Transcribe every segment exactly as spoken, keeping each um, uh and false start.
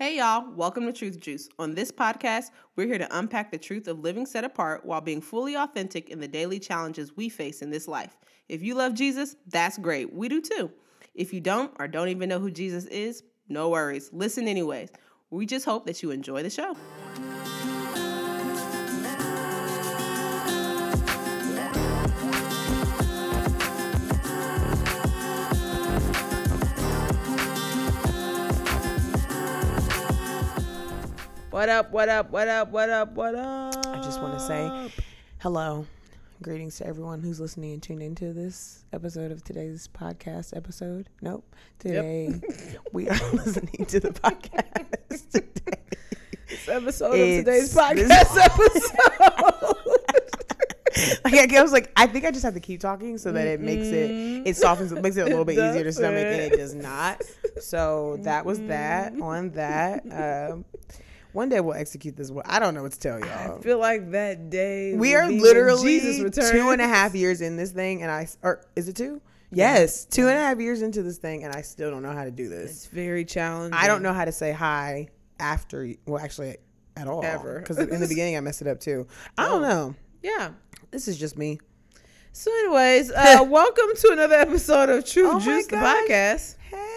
Hey y'all, welcome to Truth Juice. On this podcast, we're here to unpack the truth of living set apart while being fully authentic in the daily challenges we face in this life. If you love Jesus, that's great. We do too. If you don't or don't even know who Jesus is, no worries. Listen anyways. We just hope that you enjoy the show. What up, what up, what up, what up, what up? I just want to say hello. Greetings to everyone who's listening and tuned into this episode of today's podcast episode. Nope. Today, yep. We are listening to the podcast today. This episode it's of today's podcast episode. like I was like, I think I just have to keep talking so that it makes it, it softens, it makes it a little bit easier to stomach, and it does not. So that was that on that. Um, One day we'll execute this. I don't know what to tell y'all. I feel like that day we are literally two and a half years in this thing, and I or is it two? Yes, yeah. two and a half years into this thing, and I still don't know how to do this. It's very challenging. I don't know how to say hi after. Well, actually, at all, ever, because in the beginning I messed it up too. I don't oh. know. Yeah, this is just me. So, anyways, uh, welcome to another episode of True oh Juice the Podcast. Hey.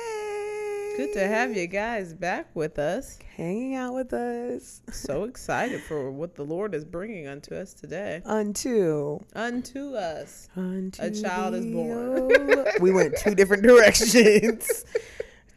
Good to have you guys back with us. Hanging out with us. So excited for what the Lord is bringing unto us today. Unto. Unto us. Unto. A child is born. We went two different directions.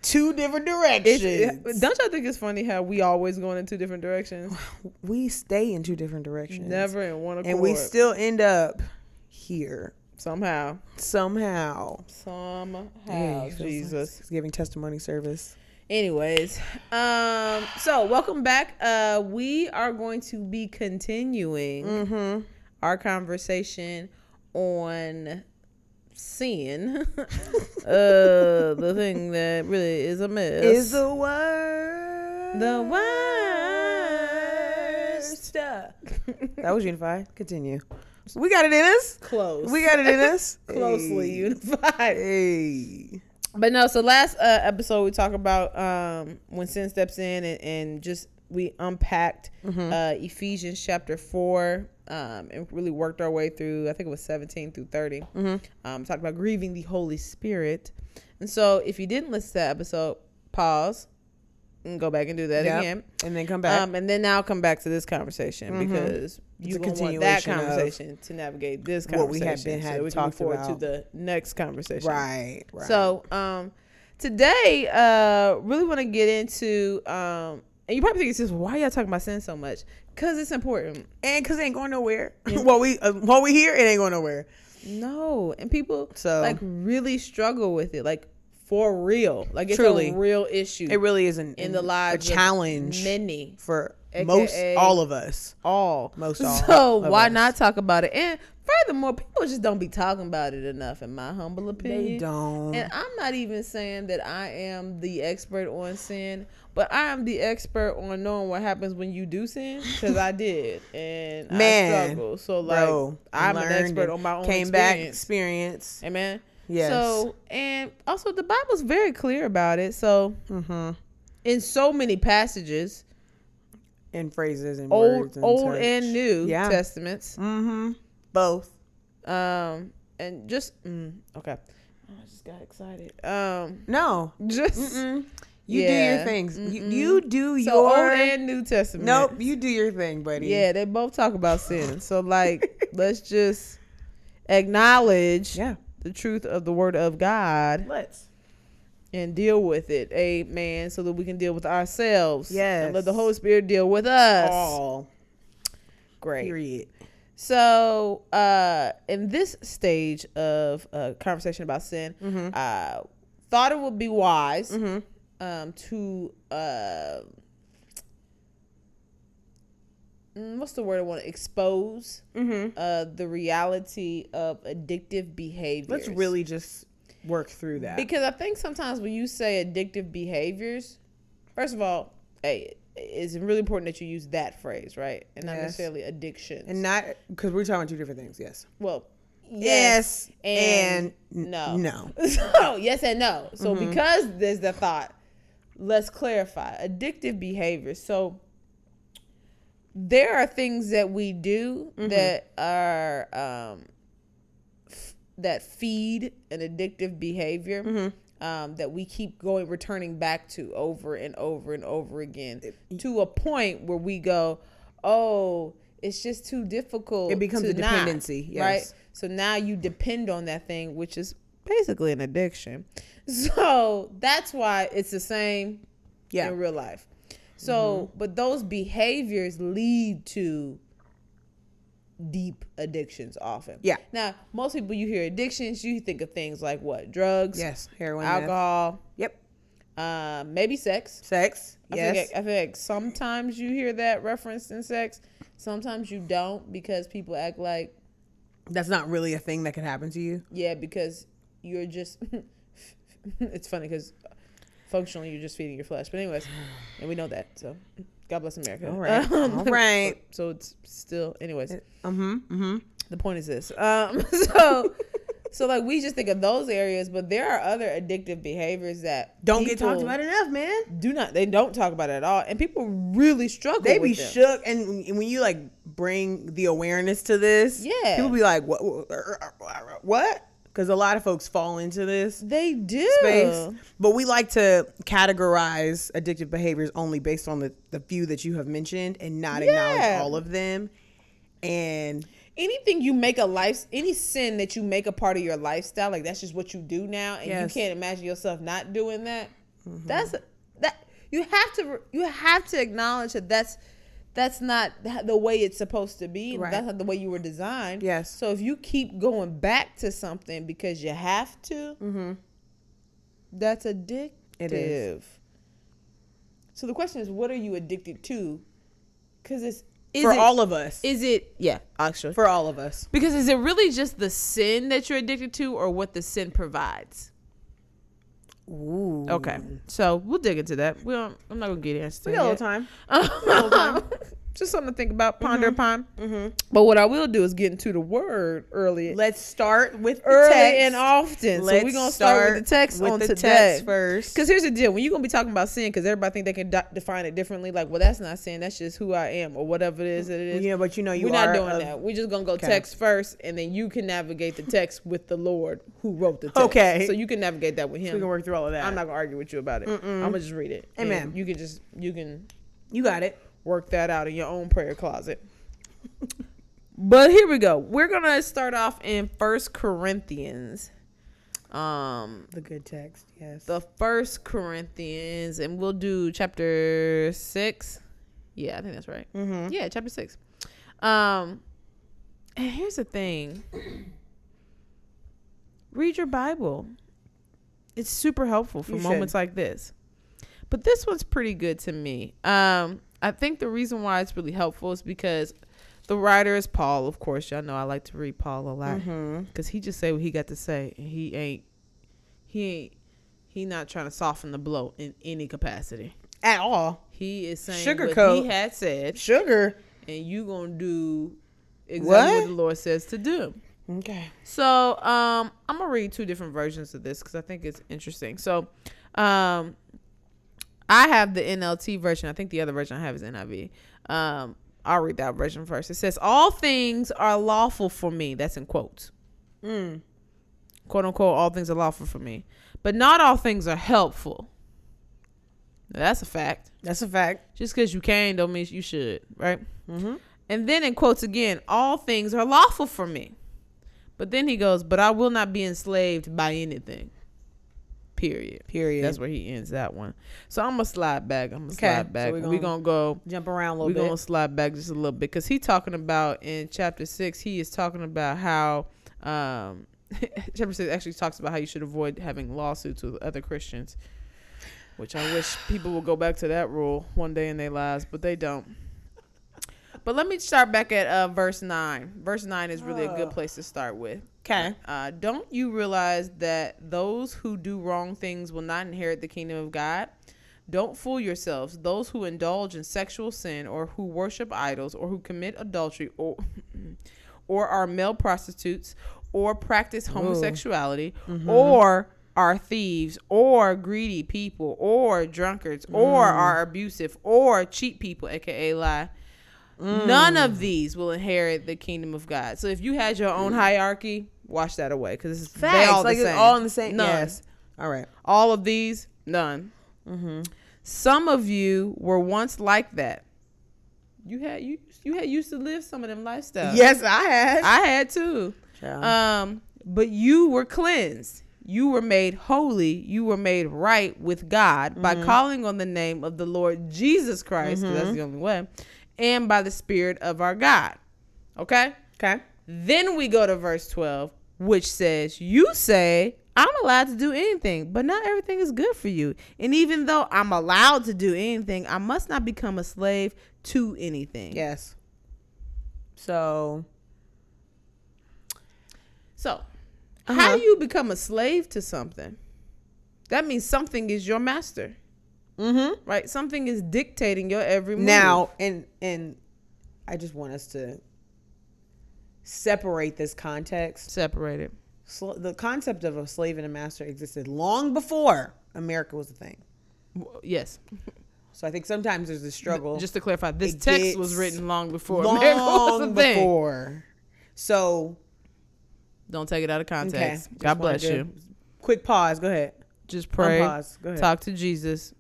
two different directions. It's, don't y'all think it's funny how we always going in two different directions? We stay in two different directions. Never in one accord. And we still end up here. Somehow. Somehow. Somehow. Hey, Jesus. He's giving testimony service. Anyways. Um, so, welcome back. Uh, we are going to be continuing mm-hmm. our conversation on sin. uh, the thing that really is a mess. Is the worst. The worst. That was Unify. Continue. We got it in us. Close. We got it in us. Closely hey. Unified. Hey. But no, so last uh, episode we talked about um, when sin steps in, and, and just we unpacked mm-hmm. uh, Ephesians chapter four um, and really worked our way through, I think it was seventeen through thirty. Mm-hmm. Um, talked about grieving the Holy Spirit. And so if you didn't listen to that episode, pause and go back and do that yep. again. And then come back. Um, and then now come back to this conversation mm-hmm. because... You don't want that conversation to navigate this conversation. What we have been had so we can move forward about. To the next conversation. Right, right. So um, today, uh, really want to get into, um, and you probably think it's just, why y'all talking about sin so much? Because it's important. And because it ain't going nowhere. Yeah. while we uh, while we here, it ain't going nowhere. No. And people so. like really struggle with it. Like for real. Like it's Truly. a real issue. It really is an, in the lives a challenge of many. For A K A most all of us. All. Most all. So why us. not talk about it? And furthermore, people just don't be talking about it enough, in my humble opinion. They don't. And I'm not even saying that I am the expert on sin, but I am the expert on knowing what happens when you do sin, because I did. And Man, I struggled. So, like, bro, I'm an expert on my own came experience. Came back experience. Amen? Yes. So, and also the Bible's very clear about it. So, mm-hmm. in so many passages... And phrases and old, words and old touch. and new yeah. testaments, mm-hmm. both, um, and just mm, okay. I just got excited. Um, no, just mm-mm. you yeah. do your things. You, you do so your old and new testament. Nope, you do your thing, buddy. Yeah, they both talk about sin. So like, let's just acknowledge yeah. the truth of the Word of God. Let's. And deal with it, amen, so that we can deal with ourselves. Yes. And let the Holy Spirit deal with us. All. Great. Period. So, uh, in this stage of uh, conversation about sin, I mm-hmm. uh, thought it would be wise mm-hmm. um, to, uh, what's the word I want to expose? Mm-hmm. Uh, the reality of addictive behaviors. Let's really just... work through that, because I think sometimes when you say addictive behaviors, first of all, hey, it's really important that you use that phrase, right? And not yes. necessarily addictions, and not because we're talking about two different things. Yes. Well, yes, yes and, and no, no. So yes and no. So mm-hmm. because there's the thought let's clarify addictive behaviors. So there are things that we do mm-hmm. that are um, f- that feed an addictive behavior mm-hmm. um, that we keep going, returning back to over and over and over again it, to a point where we go, oh, it's just too difficult. It becomes to a dependency, not, yes. right? So now you depend on that thing, which is basically an addiction. So that's why it's the same yeah. in real life. So, mm-hmm. but those behaviors lead to deep addictions often. Yeah. Now, most people, you hear addictions, you think of things like what? Drugs. Yes. Heroin. Alcohol. Meth. Yep. Uh, maybe sex. Sex. I yes. Think, I think like sometimes you hear that referenced in sex. Sometimes you don't because people act like that's not really a thing that could happen to you. Yeah, because you're just... It's funny because... Functionally, you're just feeding your flesh. But anyways, and we know that. So, God bless America. All right. Um, All right. So, so it's still, anyways. It, mm-hmm. Mm-hmm. The point is this. Um, so, so like we just think of those areas, but there are other addictive behaviors that don't get talked about enough, man. Do not. They don't talk about it at all, and people really struggle. They with be them. shook, and when you like bring the awareness to this, yeah, people be like, what? What? Because a lot of folks fall into this. They do. Space. But we like to categorize addictive behaviors only based on the, the few that you have mentioned and not yeah. acknowledge all of them. And anything you make a life, any sin that you make a part of your lifestyle, like that's just what you do now. And yes. you can't imagine yourself not doing that. Mm-hmm. That's that you have to you have to acknowledge that that's. That's not the way it's supposed to be. Right. That's not the way you were designed. Yes. So if you keep going back to something because you have to, mm-hmm. that's addictive. It is. So the question is, what are you addicted to? Because it's is for it, all of us. Is it yeah? Actually, for all of us. Because is it really just the sin that you're addicted to, or what the sin provides? Ooh. Okay, so we'll dig into that. We don't. I'm not gonna get into that. We got a little time. time. Just something to think about, ponder mm-hmm. upon. Mm-hmm. But what I will do is get into the word early. Let's start with the early text. and often. Let's so we're gonna start, start with the text with on the today text first. Because here's the deal: when you're gonna be talking about sin, because everybody think they can do- define it differently. Like, well, that's not sin. That's just who I am, or whatever it is that it is. Yeah, but you know, you we're are not doing a, that. We're just gonna go okay. text first, and then you can navigate the text with the Lord who wrote the text. Okay. So you can navigate that with Him. So we can work through all of that. I'm not gonna argue with you about it. Mm-mm. I'm gonna just read it. Amen. You can just you can. You got it. Work that out in your own prayer closet. But here we go. We're going to start off in First Corinthians. Um, the good text, yes. The First Corinthians, and we'll do chapter six. Yeah, I think that's right. Mm-hmm. Yeah, chapter six. Um, and here's the thing. Read your Bible. It's super helpful for you moments should. like this. But this one's pretty good to me. Um, I think the reason why it's really helpful is because the writer is Paul. Of course, y'all know I like to read Paul a lot because mm-hmm. he just say what he got to say, and he ain't, he ain't, he not trying to soften the blow in any capacity at all. He is saying Sugarcoat. what he had said, sugar, and you gonna do exactly what, what the Lord says to do. Okay. So um, I'm gonna read two different versions of this because I think it's interesting. So. Um, I have the N L T version. I think the other version I have is N I V. Um, I'll read that version first. It says, all things are lawful for me. That's in quotes. Mm. Quote, unquote, all things are lawful for me. But not all things are helpful. Now, that's a fact. That's a fact. Just because you can don't mean you should, right? Mm-hmm. And then in quotes again, all things are lawful for me. But then he goes, but I will not be enslaved by anything. Period. Period. That's where he ends that one. So I'm gonna slide back. I'm gonna okay. slide back. So we're, gonna we're gonna go jump around a little. We're bit. We're gonna slide back just a little bit because he's talking about in chapter six. He is talking about how um, chapter six actually talks about how you should avoid having lawsuits with other Christians. Which I wish people would go back to that rule one day in their lives, but they don't. But let me start back at uh, verse nine. Verse nine is really oh. a good place to start with. Okay. Uh, don't you realize that those who do wrong things will not inherit the kingdom of God? Don't fool yourselves. Those who indulge in sexual sin or who worship idols or who commit adultery or or are male prostitutes or practice homosexuality mm-hmm. or are thieves or greedy people or drunkards mm. or are abusive or cheat people, aka lie, mm. none of these will inherit the kingdom of God. So if you had your own mm. hierarchy, wash that away, because it's facts. All like the it's same. All in the same. None. Yes. All right. All of these, none. Mm-hmm. Some of you were once like that. You had you you had used to live some of them lifestyles. Yes, I had. I had too. Yeah. Um, but you were cleansed. You were made holy. You were made right with God mm-hmm. by calling on the name of the Lord Jesus Christ. Mm-hmm. That's the only way. And by the Spirit of our God. Okay. Okay. Then we go to verse twelve, which says, you say, I'm allowed to do anything, but not everything is good for you. And even though I'm allowed to do anything, I must not become a slave to anything. Yes. So. So uh-huh. how do you become a slave to something? That means something is your master. Mm-hmm. Right. Something is dictating your every move. Now. And and I just want us to separate this context. Separate it. So the concept of a slave and a master existed long before America was a thing. Yes. So I think sometimes there's a struggle. Just to clarify, this it text was written long before long America was a thing. Before. So don't take it out of context. Okay. God bless you. Quick pause. Go ahead. Just pray. Unpause. Go ahead. Talk to Jesus,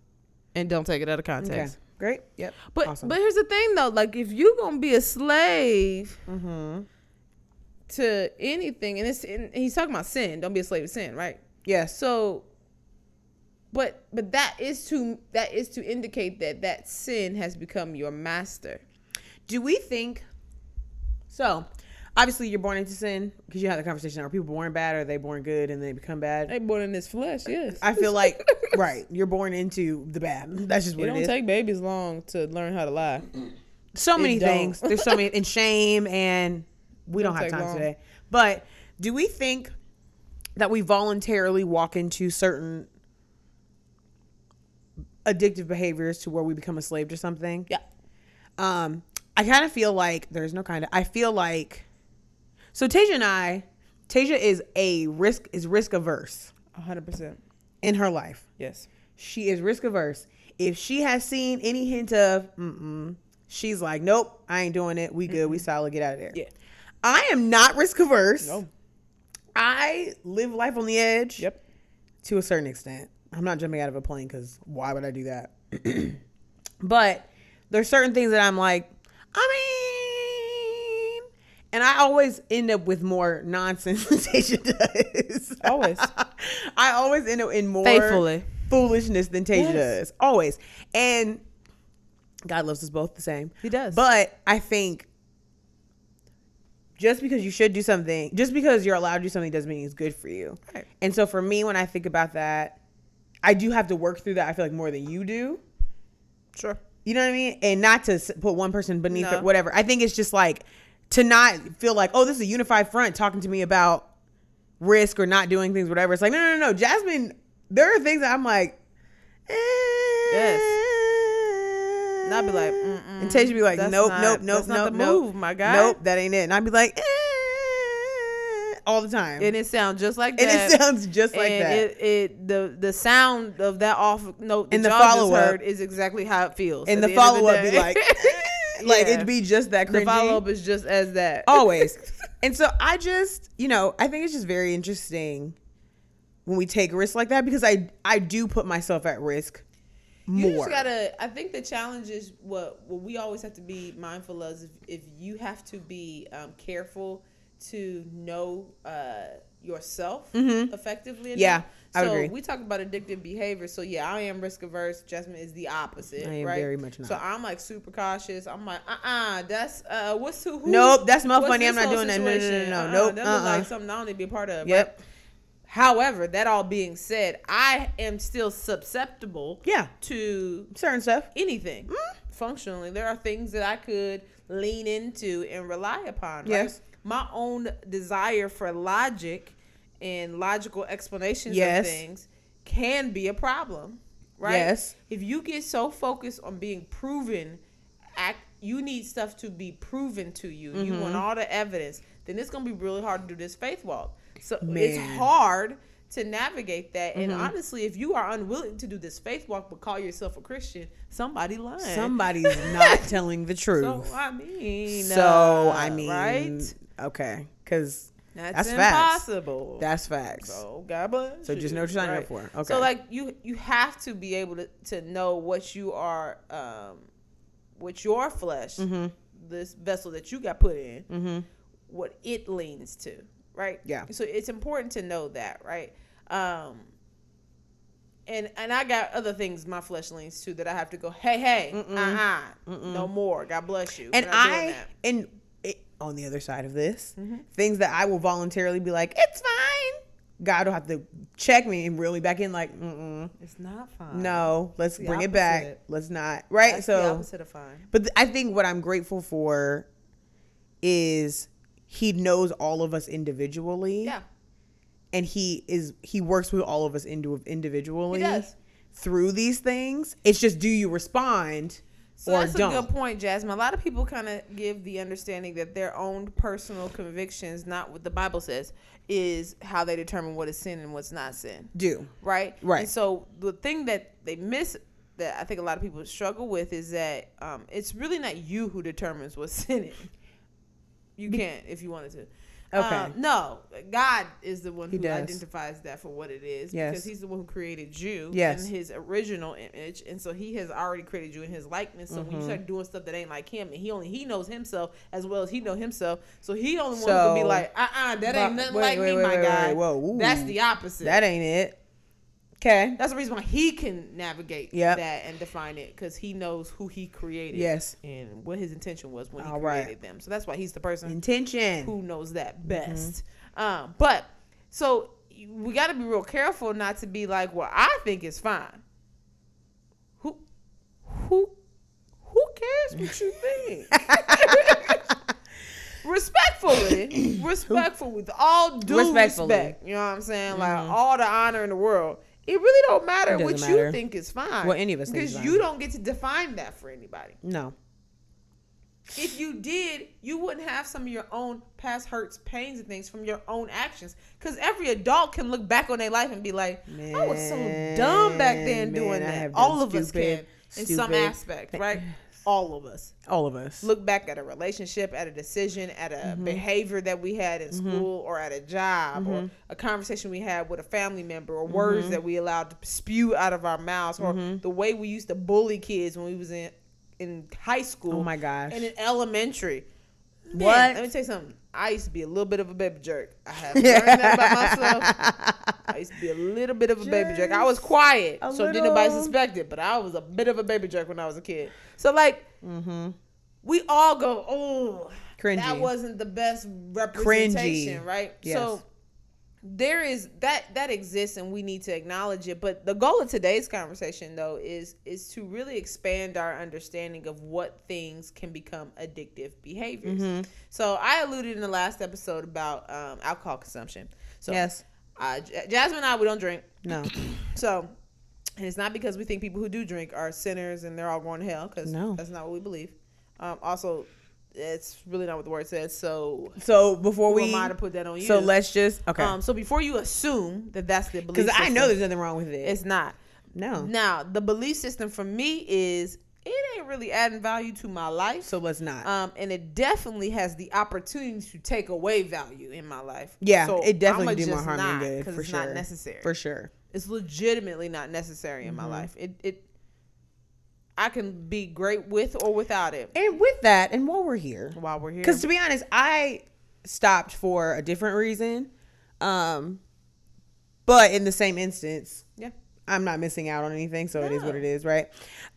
and don't take it out of context. Okay. Great. Yep. But awesome. But here's the thing though, like if you're gonna be a slave. Mm-hmm. To anything, and it's and he's talking about sin. Don't be a slave to sin, right? Yeah. So, but but that is to that is to indicate that that sin has become your master. Do we think? So, obviously, you're born into sin because you had the conversation: are people born bad, or are they born good and they become bad? They born in this flesh. Yes. I feel like right. You're born into the bad. That's just what it, it is. It don't take babies long to learn how to lie. So many things. There's so many and shame and. We don't have time today. But do we think that we voluntarily walk into certain addictive behaviors to where we become a slave to something? Yeah. Um, I kind of feel like there's no kind of, I feel like, so Tasia and I, Tasia is a risk, is risk averse. A hundred percent. In her life. Yes. She is risk averse. If she has seen any hint of, mm-mm, she's like, nope, I ain't doing it. We good. Mm-mm. We solid. Get out of there. Yeah. I am not risk averse. No. I live life on the edge. Yep. To a certain extent. I'm not jumping out of a plane because why would I do that? But there's certain things that I'm like, I mean, and I always end up with more nonsense than Tasia does. Always. I always end up in more Faithfully. foolishness than Tasia yes. does. Always. And God loves us both the same. He does. But I think just because you should do something, just because you're allowed to do something doesn't mean it's good for you. Right. And so for me, when I think about that, I do have to work through that. I feel like more than you do. Sure. You know what I mean? And not to put one person beneath no. it, whatever. I think it's just like to not feel like, oh, this is a unified front talking to me about risk or not doing things, whatever. It's like, no, no, no, no. Jasmine, there are things that I'm like, eh. Yes. And I'd be like, mm-mm. And Tasia be like, that's nope, not, nope, nope, that's nope, not the nope, move, my God. Nope, that ain't it. And I'd be like, eh, all the time. And it sounds just like that. And it sounds just like and that. It, it the the sound of that off note that and the follow just heard is exactly how it feels. And the, the follow the up be like, like yeah. it'd be just that cringy. The follow up is just as that always. And so I just, you know, I think it's just very interesting when we take risks like that because I I do put myself at risk. More. You just gotta. I think the challenge is what what we always have to be mindful of. Is if, if you have to be um, careful to know uh, yourself mm-hmm. effectively. Enough. Yeah, I so agree. We talk about addictive behavior. So yeah, I am risk averse. Jasmine is the opposite. I am right? very much not. So I'm like super cautious. I'm like, uh uh-uh, uh, that's uh, what's who? who nope, that's my funny. I'm not doing situation? that. No, no, no, no. Uh-uh, nope. That uh-uh. looks like something I don't need to be a part of. Yep. Right? However, that all being said, I am still susceptible yeah. to certain stuff, anything. Mm-hmm. Functionally, there are things that I could lean into and rely upon. Yes. Right? My own desire for logic and logical explanations yes. of things can be a problem, right? Yes. If you get so focused on being proven, act, you need stuff to be proven to you. Mm-hmm. You want all the evidence. Then it's going to be really hard to do this faith walk. So Man. It's hard to navigate that. Mm-hmm. And honestly, if you are unwilling to do this faith walk but call yourself a Christian, somebody lying. Somebody's not telling the truth. So, I mean. So, uh, I mean. Right? Okay. Because that's, that's impossible. Facts. That's facts. So, God bless So, just you. know what you're signing right. up for. Okay. So, like, you you have to be able to, to know what you are, um, what your flesh, mm-hmm. this vessel that you got put in, mm-hmm. what it leans to. Right. Yeah. So it's important to know that. Right. Um, and, and I got other things my flesh leans to that I have to go, Hey, Hey, Mm-mm. uh-uh, Mm-mm. no more. God bless you. And I, and it, on the other side of this, mm-hmm. things that I will voluntarily be like, it's fine. God will have to check me and really back in like, mm-mm. It's not fine. No, let's bring opposite. it back. Let's not. Right. That's so the opposite of fine. But th- I think what I'm grateful for is He knows all of us individually. Yeah. And he is he works with all of us into individually. He does. Through these things. It's just, do you respond so or that's don't? That's a good point, Jasmine. A lot of people kind of give the understanding that their own personal convictions, not what the Bible says, is how they determine what is sin and what's not sin. Do. Right? Right. And so the thing that they miss that I think a lot of people struggle with is that um, it's really not you who determines what's sin. You can't if you wanted to. Okay. Um, no, God is the one who identifies that for what it is. Yes. Because He's the one who created you yes. in His original image. And so He has already created you in His likeness. So mm-hmm. when you start doing stuff that ain't like Him, and He only He knows Himself as well as He knows Himself. So He only so, wants to be like, uh-uh, that ain't nothing wait, like wait, me, wait, my wait, guy. Wait, whoa, ooh, that's the opposite. That ain't it. Okay. That's the reason why He can navigate yep. that and define it, because He knows who He created yes. and what His intention was when He All created right. them. So that's why He's the person intention. who knows that best. Mm-hmm. Um, but so we got to be real careful not to be like, well, I think it's fine. Who, who, who cares what you think? Respectfully, respectful with all due respect. You know what I'm saying? Mm-hmm. Like all the honor in the world. It really don't matter what matter. you think is fine. Well, any of us think because you don't get to define that for anybody. No. If you did, you wouldn't have some of your own past hurts, pains, and things from your own actions. Because every adult can look back on their life and be like, man, I was so dumb back then man, doing that. All of stupid, us can stupid. in some aspect, right? All of us. All of us. Look back at a relationship, at a decision, at a mm-hmm. behavior that we had in mm-hmm. school or at a job mm-hmm. or a conversation we had with a family member or mm-hmm. words that we allowed to spew out of our mouths or mm-hmm. the way we used to bully kids when we was in, in high school. Oh, my gosh. And in elementary. Man, what? Let me tell you something. I used to be a little bit of a baby jerk. I have learned that by myself. I used to be a little bit of a Just baby jerk. I was quiet, so little. didn't nobody suspect it, but I was a bit of a baby jerk when I was a kid. So, like, mm-hmm. we all go, oh, Cringy. that wasn't the best representation, Cringy. right? Yes. So, there is, that that exists, and we need to acknowledge it. But the goal of today's conversation, though, is is to really expand our understanding of what things can become addictive behaviors. Mm-hmm. So I alluded in the last episode about um, alcohol consumption. So yes. uh, J- Jasmine and I, we don't drink. No. So, and it's not because we think people who do drink are sinners and they're all going to hell, because no. that's not what we believe. Um, also, it's really not what the word says. So, so before we am I to put that on you? So let's just okay. Um, so before you assume that that's the belief, because I know there's nothing wrong with it. It's not. No. Now the belief system for me is it ain't really adding value to my life. So let's not. Um, and it definitely has the opportunity to take away value in my life. Yeah, so it definitely do more harm than good. Because it's sure. not necessary. For sure, it's legitimately not necessary in mm-hmm. my life. It it. I can be great with or without it. And with that, and while we're here. While we're here. Because to be honest, I stopped for a different reason. Um, but in the same instance, yeah, I'm not missing out on anything. So no. it is what it is, right?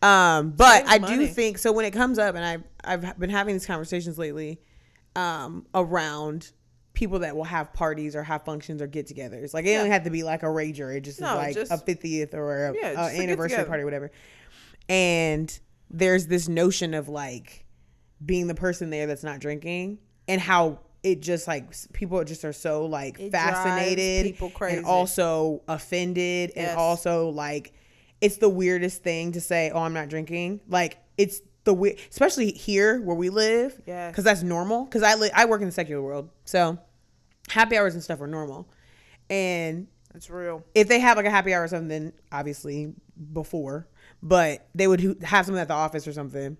Um, but I money. do think, so when it comes up, and I've, I've been having these conversations lately um, around people that will have parties or have functions or get-togethers. Like, it yeah. don't have to be like a rager. It just no, is like just, a fiftieth or an yeah, anniversary party or whatever. And there's this notion of like being the person there that's not drinking, and how it just like people just are so like it fascinated people crazy. and also offended yes. and also like it's the weirdest thing to say, oh, I'm not drinking. Like it's the weird, especially here where we live, yes. cause that's normal. Cause I, li- I work in the secular world. So happy hours and stuff are normal. And It's real. If they have like a happy hour or something, then obviously before, but they would have something at the office or something.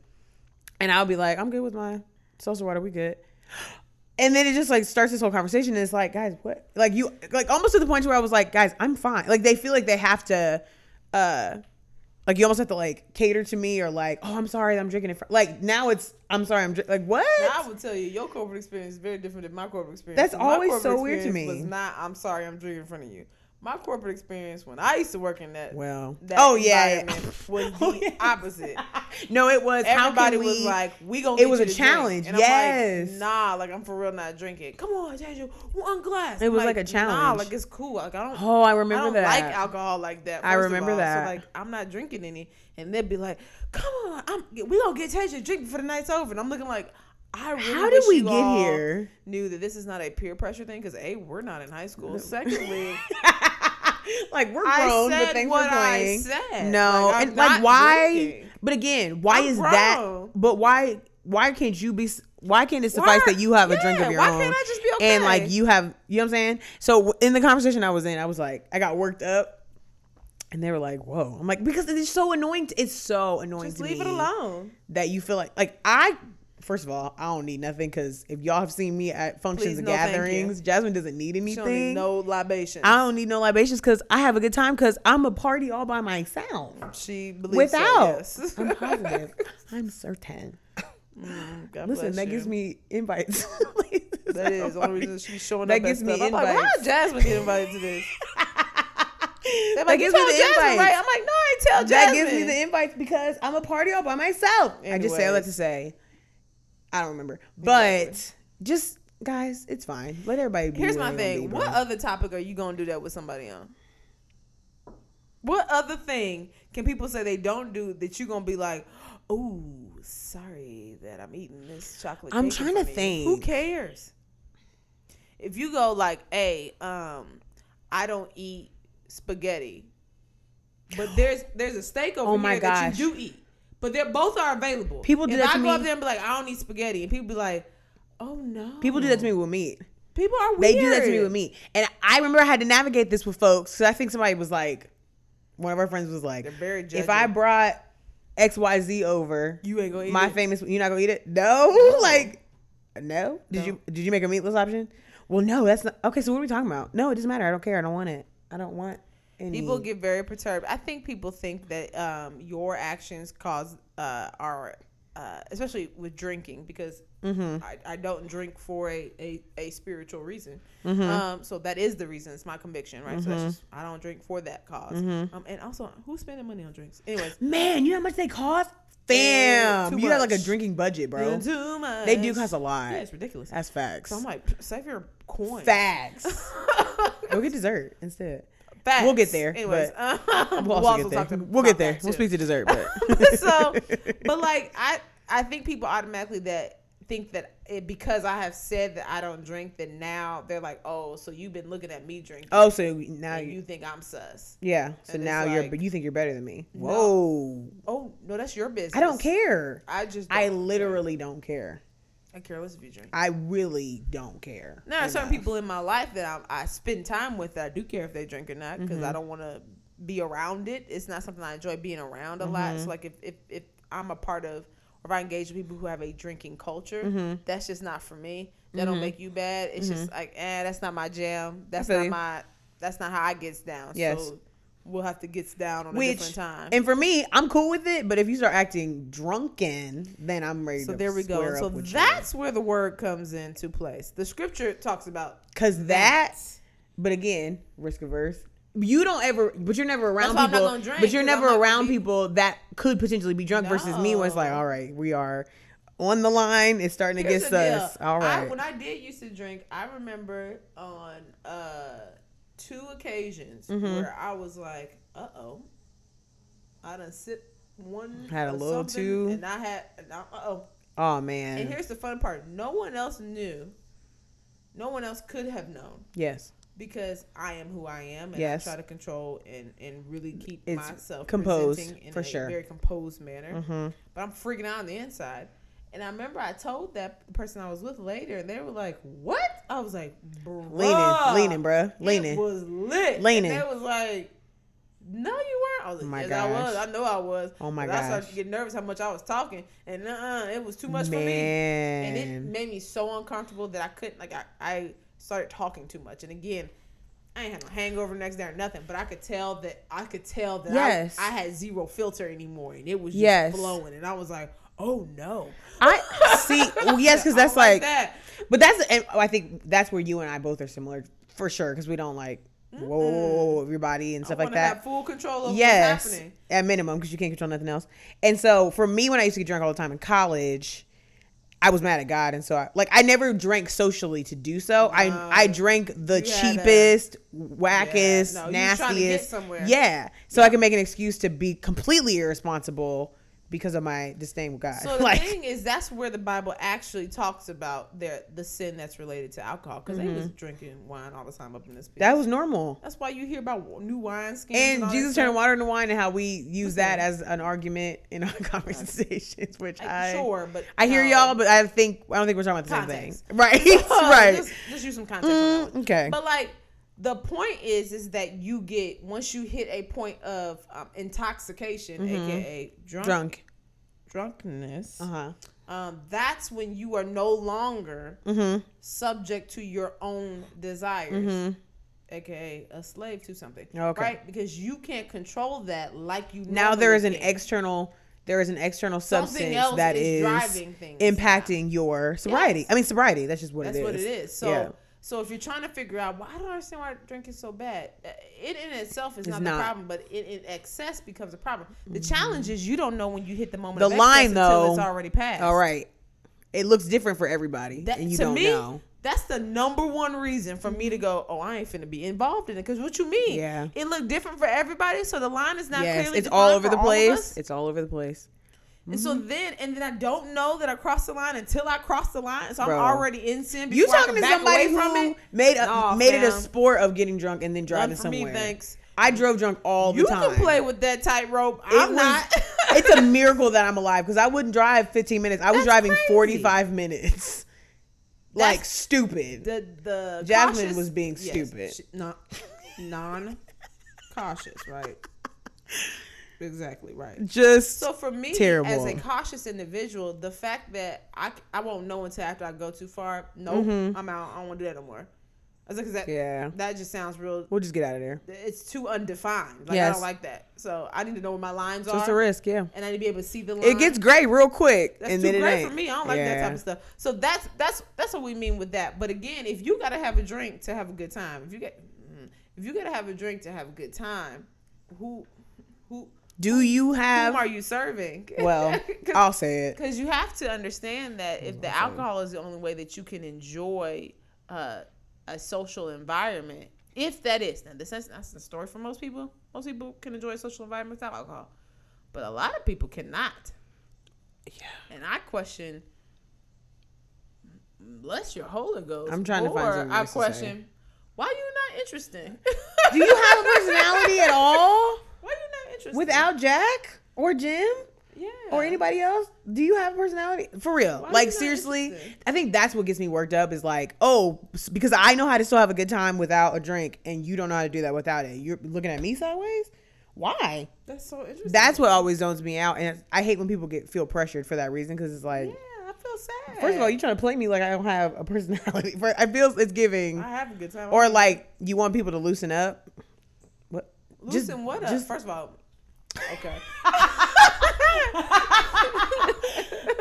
And I'll be like, I'm good with my seltzer water. We good. And then it just like starts this whole conversation. And it's like, guys, what? Like you, like almost to the point where I was like, guys, I'm fine. Like they feel like they have to, uh, like you almost have to like cater to me or like, oh, I'm sorry, I'm drinking it. For-. Like now it's, I'm sorry, I'm drinking. Like what? Now, I will tell you, your corporate experience is very different than my corporate experience. That's always so weird to me. Was not, I'm sorry, I'm drinking in front of you. My corporate experience when I used to work in that well, that oh yeah, was the oh, yeah. opposite. No, it was. Everybody how can we, was like, "We gonna." It get was you a challenge. Drink. And yes. I'm like, nah, like I'm for real not drinking. Come on, Daniel, one glass. It was like, like a challenge. Nah, like it's cool. Like I don't. Oh, I remember I don't that. Like alcohol like that. I remember all, that. So like I'm not drinking any, and they'd be like, "Come on, I'm we gonna get Tasha drinking for the night's over." And I'm looking like. I really How did we get here? Knew that this is not a peer pressure thing because A, we're not in high school. No. Secondly, like we're grown, but things we're playing. I said. No, like, and like why? Drinking. But again, why I'm is grown. That? But why? Why can't you be? Why can't it suffice why? That you have yeah, a drink of your why own? Why can't I just be okay? And like you have, you know what I'm saying? So in the conversation I was in, I was like, I got worked up. And they were like, whoa. I'm like, because it's so annoying. To, it's so annoying just to me. Just leave it alone. That you feel like, like I. First of all, I don't need nothing because if y'all have seen me at functions Please, and no, gatherings, Jasmine doesn't need anything. She don't need no libations. I don't need no libations because I have a good time because I'm a party all by myself. She believes Without. So, yes. I'm positive. I'm certain. Mm, God Listen, bless that you. Gives me invites. That is the only reason she's showing that up. That gives me stuff. Invites. I'm like, why did Jasmine get invited to this? They're like, that gives me the invite. Right? I'm like, no, I tell Jasmine. That gives me the invites because I'm a party all by myself. Anyways. I just say all that to say. I don't remember, but exactly. Just guys, it's fine. Let everybody be. Here's my thing. What other topic are you going to do that with somebody on? What other thing can people say they don't do that you're going to be like, oh, sorry that I'm eating this chocolate cake. I'm trying to think. Who cares? If you go like, hey, um, I don't eat spaghetti, but there's, there's a steak over oh my here gosh. That you do eat. But they're both are available. People do and that I to me. I go up there and be like, I don't eat spaghetti. And people be like, oh, no. People do that to me with meat. People are weird. They do that to me with meat. And I remember I had to navigate this with folks. Because I think somebody was like, one of our friends was like, they're very judging. If I brought X Y Z over, you ain't gonna eat my it. Famous, you're not going to eat it? No. no. Like, no? Did no. you Did you make a meatless option? Well, no, that's not. Okay, so what are we talking about? No, it doesn't matter. I don't care. I don't want it. I don't want Any. People get very perturbed. I think people think that um, your actions cause uh, our, uh, especially with drinking, because mm-hmm. I, I don't drink for a, a, a spiritual reason. Mm-hmm. Um, so that is the reason. It's my conviction, right? Mm-hmm. So that's just, I don't drink for that cause. Mm-hmm. Um, and also, who's spending money on drinks? Anyways, man, you know how much they cost? Fam, you got like a drinking budget, bro. You're too much. They do cost a lot. Yeah, it's ridiculous. That's facts. So I'm like, save your coin. Facts. Go get dessert instead. Facts. We'll get there. Anyways, um, we'll, also get there. we'll get there. We'll speak to dessert. But. but so, but like I, I think people automatically that think that it, because I have said that I don't drink, that now they're like, oh, so you've been looking at me drinking. Oh, so now you, you think I'm sus. Yeah. So and now you're, like, but you think you're better than me. No. Whoa. Oh no, that's your business. I don't care. I just, don't I literally care. don't care. I care less if you drink. I really don't care. Now, enough. Certain people in my life that I, I spend time with that I do care if they drink or not because mm-hmm. I don't want to be around it. It's not something I enjoy being around a mm-hmm. lot. So, like, if, if, if I'm a part of or if I engage with people who have a drinking culture, mm-hmm. that's just not for me. That mm-hmm. don't make you bad. It's mm-hmm. just like, eh, that's not my jam. That's not you. my. That's not how I gets down. Yes. So we'll have to get down on Which, a different time. And for me, I'm cool with it. But if you start acting drunken, then I'm ready so to square up So there we go. So that's you. Where the word comes into place. The scripture talks about. Because that, but again, risk averse. You don't ever, but you're never around that's people. I'm not gonna drink, but you're never around people that could potentially be drunk no. versus me where it's like, all right, we are on the line. It's starting Here's to get sus. All right. I, when I did used to drink, I remember on... uh two occasions mm-hmm. where I was like, uh oh, I done sipped one, had a little too, and I had, uh oh, oh man. And here's the fun part: no one else knew, no one else could have known. Yes, because I am who I am, and yes. I try to control and and really keep it's myself composed in for a sure. very composed manner. Mm-hmm. But I'm freaking out on the inside. And I remember I told that person I was with later, and they were like, "What?" I was like, bruh. Leaning, leaning, bruh. Leaning. It was lit. Leaning. And that was like, no, you weren't. I was like, oh my yes, gosh. I was. I know I was. Oh my gosh. I started to get nervous how much I was talking. And uh-uh, it was too much Man. for me. And it made me so uncomfortable that I couldn't, like, I, I started talking too much. And again, I ain't had no hangover the next day or nothing, but I could tell that I could tell that yes. I, I had zero filter anymore, and it was just yes. flowing. And I was like, "Oh no!" I see. Well, yes, because that's like, like that. But that's, and I think that's where you and I both are similar for sure, because we don't like mm-hmm. whoa, whoa, whoa, everybody and stuff I like that. Have full control over yes, what's happening at minimum, because you can't control nothing else. And so for me, when I used to get drunk all the time in college, I was mad at God, and so I, like, I never drank socially to do so. No. I I drank the cheapest, a, wackest, yeah, no, nastiest. Yeah, so yeah. I could make an excuse to be completely irresponsible because of my disdain with God. So the like, thing is, that's where the Bible actually talks about their, the sin that's related to alcohol, because mm-hmm. they was drinking wine all the time up in this place. That was normal. That's why you hear about new wine skins. And, and Jesus turned water into wine, and how we use okay. that as an argument in our conversations, which I, I sure, but I hear um, y'all, but I think I don't think we're talking about the context. Same thing, right? So, right. Just, just use some context. Mm, on that. Okay. But like, the point is, is that you get, once you hit a point of um, intoxication, mm-hmm. aka drunk, drunk, drunkenness. Uh-huh. Um, that's when you are no longer mm-hmm. subject to your own desires, mm-hmm. aka a slave to something. Okay. Right? Because you can't control that like you. Now there is an can. external. There is an external substance that is, is impacting now. your sobriety. Yes. I mean sobriety. That's just what that's it is. That's what it is. So. Yeah. So if you're trying to figure out, well, I don't understand why drinking is so bad. It in itself is not, not the problem, but it in excess becomes a problem. The mm-hmm. challenge is you don't know when you hit the moment the of excess line, though, until it's already passed. All right. It looks different for everybody, that, and you to don't me, know. That's the number one reason for me to go, oh, I ain't finna be involved in it. Because what you mean? Yeah. It looked different for everybody, so the line is not yes, clearly it's all over the place. It's all over the place. And so then, and then I don't know that I crossed the line until I crossed the line. So I'm Bro. already in sin. You talking to somebody who made a, oh, made fam. it a sport of getting drunk and then driving for somewhere. Me, thanks. I drove drunk all the you time. You can play with that tightrope. I'm was, not. It's a miracle that I'm alive, because I wouldn't drive fifteen minutes. I was That's driving crazy. forty-five minutes. That's like stupid. The the Jasmine cautious, was being stupid. Yes, non, non-cautious, right? Exactly right. Just so for me, terrible. As a cautious individual, the fact that I, I won't know until after I go too far. Nope, mm-hmm. I'm out. I don't want to do that no more. I was like, 'cause that, yeah, that just sounds real. We'll just get out of there. It's too undefined. Like yes. I don't like that. So I need to know where my lines so are. It's a risk, yeah. And I need to be able to see the line. It gets gray real quick. That's and too then gray it for me. I don't like yeah. that type of stuff. So that's that's that's what we mean with that. But again, if you gotta have a drink to have a good time, if you get if you gotta have a drink to have a good time, who. Who do you have? Who are you serving? Well, I'll say it, because you have to understand that if the alcohol is the only way that you can enjoy uh, a social environment, if that is now, this is, that's the story for most people. Most people can enjoy a social environment without alcohol, but a lot of people cannot. Yeah, and I question, bless your Holy Ghost. I'm trying to find something nice to say. I question, why are you not interesting? Do you have a personality at all? Why are you not interested? Without Jack or Jim yeah. or anybody else, do you have personality? For real. Why like, seriously, interested? I think that's what gets me worked up is like, oh, because I know how to still have a good time without a drink, and you don't know how to do that without it. You're looking at me sideways? Why? That's so interesting. That's what always zones me out, and I hate when people get feel pressured for that reason, because it's like... Yeah. Sad. First of all, you trying to play me like I don't have a personality. I feel it's giving. I have a good time. Or like you want people to loosen up. What? Loosen just, what up? Just, First of all, okay.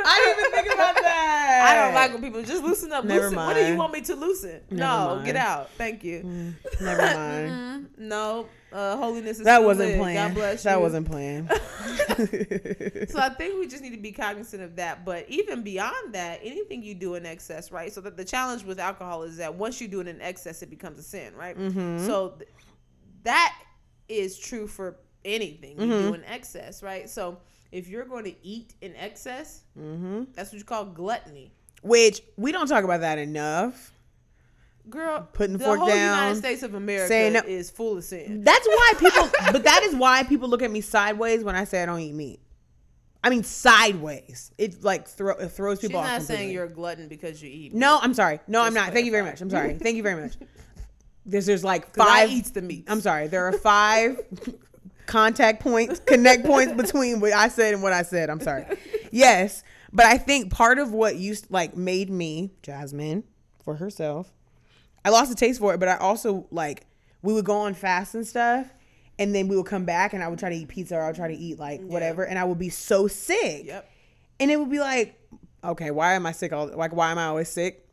I didn't even think about that. I don't like when people just loosen up. Never loosen. Mind. What do you want me to loosen? Never no, mind. Get out. Thank you. Mm, never mind. Mm-hmm. No, uh, holiness is that wasn't lit. Planned. God bless you. That wasn't planned. So I think we just need to be cognizant of that. But even beyond that, anything you do in excess, right? So that the challenge with alcohol is that once you do it in excess, it becomes a sin, right? Mm-hmm. So th- that is true for anything you mm-hmm. do in excess, right? So if you're going to eat in excess, mm-hmm. that's what you call gluttony. Which we don't talk about that enough. Girl, putting the fork whole down, United States of America no. is full of sin. That's why people, but that is why people look at me sideways when I say I don't eat meat. I I mean, sideways. It like throw, it throws people She's off. She's not completely. Saying you're a glutton because you eat meat. No, I'm sorry. No, Just I'm not. Thank you very much. I'm sorry. Thank you very much. There's, there's like five. I eats the meat. I'm sorry. There are five contact points, connect points between what I said and what I said. I'm sorry. Yes. But I think part of what used like made me, Jasmine, for herself, I lost the taste for it, but I also like, we would go on fast and stuff. And then we would come back and I would try to eat pizza or I would try to eat like whatever. Yeah. And I would be so sick. Yep. And it would be like, okay, why am I sick? All like, why am I always sick?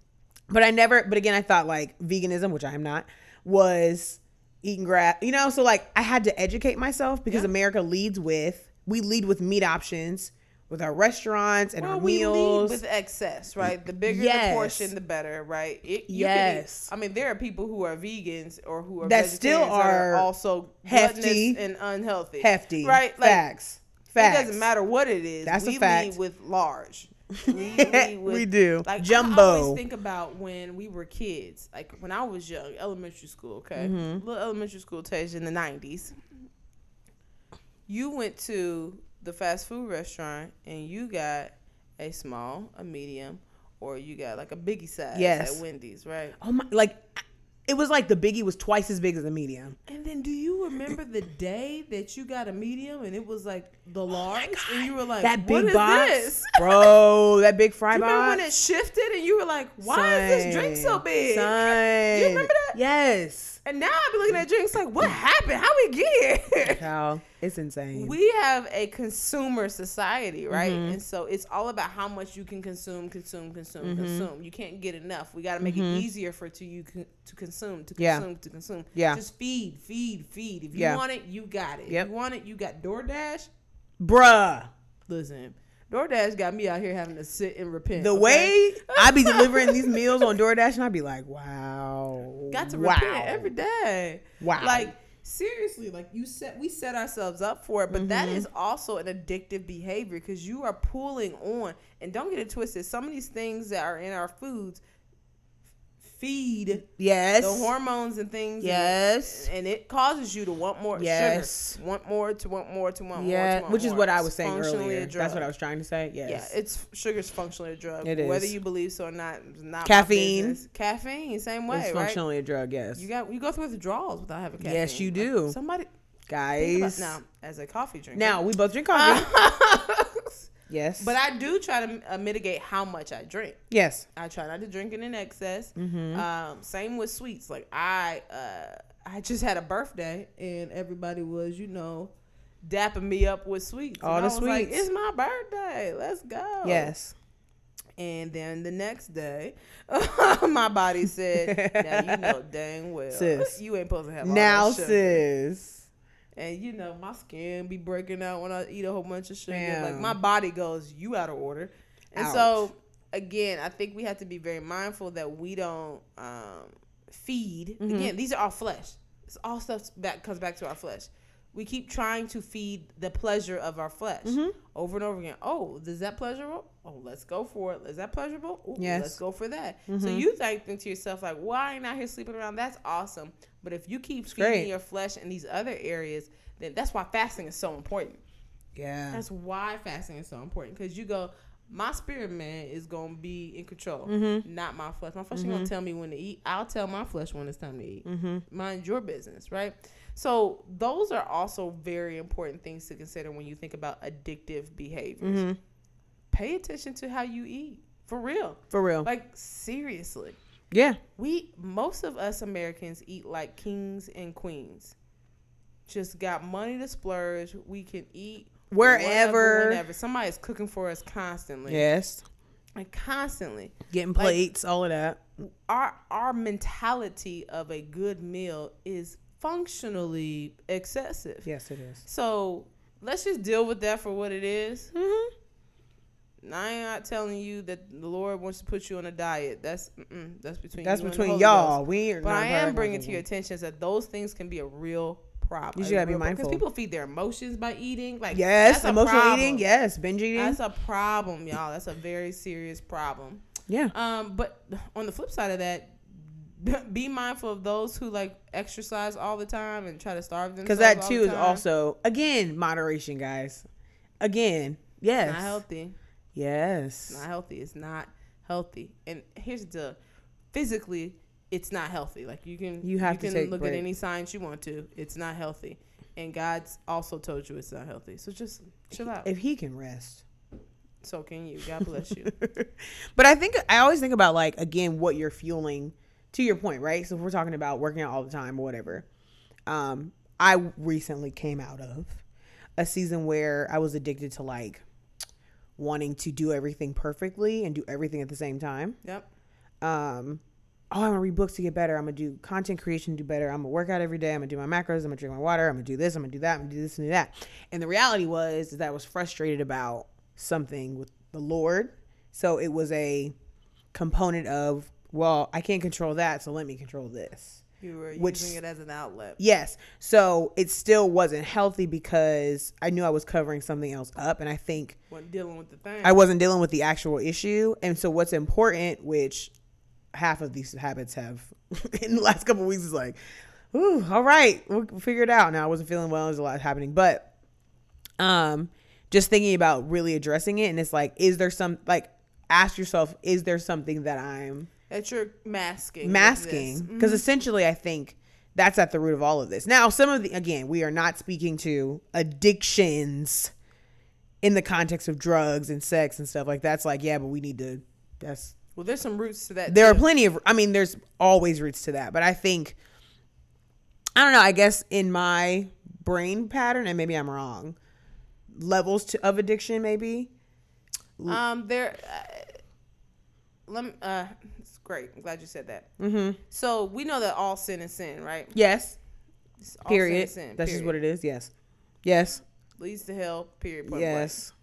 But I never, but again, I thought like veganism, which I am not, was eating grass, you know? So like I had to educate myself because yeah. America leads with, we lead with meat options with our restaurants and well, our we meals. Lead with excess, right? The bigger yes. the portion, the better, right? It, you yes. Can eat, I mean, there are people who are vegans or who are that still are, are also hefty and unhealthy. Hefty, right? Like, facts, facts. It doesn't matter what it is. That's we a fact. Lead with large. We, lead with, we do. Like jumbo. I always think about when we were kids, like when I was young, elementary school. Okay, mm-hmm. Little elementary school taste in the nineties. You went to the fast food restaurant and you got a small, a medium, or you got like a biggie size yes. at Wendy's, right? Oh my! Like it was like the biggie was twice as big as the medium. And then do you remember the day that you got a medium and it was like the large, oh and you were like, that big what box, is this? Bro, that big fry do you box. Remember when it shifted and you were like, why son, is this drink so big? Son. Do you remember that? Yes. And now I've been looking at drinks like, what happened? How we get here? Child, it's insane. We have a consumer society, right? Mm-hmm. And so it's all about how much you can consume, consume, consume, mm-hmm. consume. You can't get enough. We got to make mm-hmm. it easier for to you con- to consume, to consume, yeah. to consume. Yeah. Just feed, feed, feed. If you yeah. want it, you got it. Yep. If you want it, you got DoorDash. Bruh. Listen. DoorDash got me out here having to sit and repent. The okay? way I be delivering these meals on DoorDash, and I be like, wow. Got to wow. repent every day. Wow. Like, seriously, like you set, we set ourselves up for it, but mm-hmm. that is also an addictive behavior because you are pulling on, and don't get it twisted, some of these things that are in our foods feed yes. the hormones and things. Yes. And, and it causes you to want more yes. sugar. Want more to want more to want yeah. more to want Which more. Is what I was saying earlier. That's what I was trying to say. Yes. Yeah, it's sugar's functionally a drug. It is. Whether you believe so or not, it's not caffeine. Caffeine, same way. It's functionally right? a drug, yes. You got you go through withdrawals without having caffeine. Yes, you do. Like somebody guys. About, now, as a coffee drinker. Now we both drink coffee. Uh, Yes. But I do try to uh, mitigate how much I drink. Yes. I try not to drink it in excess. Mm-hmm. Um, same with sweets. Like I, uh, I just had a birthday and everybody was, you know, dapping me up with sweets. All and the I was sweets. Like, it's my birthday. Let's go. Yes. And then the next day, my body said, now you know dang well. Sis. You ain't supposed to have all now, that sugar. Sis. And, you know, my skin be breaking out when I eat a whole bunch of sugar. Damn. Like, my body goes, you out of order. And Ouch. So, again, I think we have to be very mindful that we don't um, feed. Mm-hmm. Again, these are all flesh. It's all stuff that comes back to our flesh. We keep trying to feed the pleasure of our flesh mm-hmm. over and over again. Oh, is that pleasurable? Oh, let's go for it. Is that pleasurable? Ooh, yes. Let's go for that. Mm-hmm. So you think to yourself, like, why well, ain't I here sleeping around? That's awesome. But if you keep it's feeding great. Your flesh in these other areas, then that's why fasting is so important. Yeah. That's why fasting is so important. Because you go, my spirit man is going to be in control, mm-hmm. not my flesh. My flesh mm-hmm. ain't going to tell me when to eat. I'll tell my flesh when it's time to eat. Mm-hmm. Mind your business, right? So those are also very important things to consider when you think about addictive behaviors. Mm-hmm. Pay attention to how you eat. For real. For real. Like, seriously. Yeah. We, most of us Americans eat like kings and queens. Just got money to splurge. We can eat wherever. Whenever, whenever. Somebody's cooking for us constantly. Yes. Like, constantly. Getting plates, like, all of that. Our, our mentality of a good meal is functionally excessive. Yes, it is. So let's just deal with that for what it is. Mm-hmm. I ain't not telling you that the Lord wants to put you on a diet. That's mm-mm, that's between that's you between and the y'all. Ghost. We are but I am bringing to your attention that those things can be a real problem. You should gotta be mindful because people feed their emotions by eating. Like yes, that's emotional a eating. Yes, binge eating. That's a problem, y'all. That's a very serious problem. Yeah. Um. But on the flip side of that. Be mindful of those who like exercise all the time and try to starve themselves. Because that too is also, again, moderation, guys. Again, Yes. It's not healthy. Yes. It's not healthy. It's not healthy. And here's the, physically, it's not healthy. Like you can, you have you can to look break. at any signs you want to. It's not healthy. And God's also told you it's not healthy. So just chill out. If he can rest, so can you. God bless you. But I think I always think about, like, again, what you're fueling, to your point, right? So if we're talking about working out all the time or whatever, um, I recently came out of a season where I was addicted to, like, wanting to do everything perfectly and do everything at the same time. Yep. Um, oh, I'm going to read books to get better. I'm going to do content creation to do better. I'm going to work out every day. I'm going to do my macros. I'm going to drink my water. I'm going to do this. I'm going to do that. I'm going to do this and do that. And the reality was is that I was frustrated about something with the Lord. So it was a component of, well, I can't control that, so let me control this. You were Which, using it as an outlet. Yes. So it still wasn't healthy because I knew I was covering something else up. And I think wasn't dealing with the thing. I wasn't dealing with the actual issue. And so what's important, which half of these habits have in the last couple of weeks, is like, ooh, all right, we'll figure it out. Now I wasn't feeling well. There's a lot happening. But um, just thinking about really addressing it. And it's like, is there some, like, ask yourself, is there something that I'm. That you're masking. Masking. Because mm-hmm. essentially I think that's at the root of all of this. Now, some of the, again, we are not speaking to addictions in the context of drugs and sex and stuff like that. It's like, yeah, but we need to, that's. Well, there's some roots to that. There too. are plenty of, I mean, there's always roots to that. But I think, I don't know, I guess in my brain pattern, and maybe I'm wrong, levels to, of addiction maybe. Um, there, uh, let me, uh, great. I'm glad you said that. Mm-hmm. So we know that all sin is sin, right? Yes. All period. Sin is sin, That's period. just what it is. Yes. Yes. Leads to hell. Period. Point yes. Blank.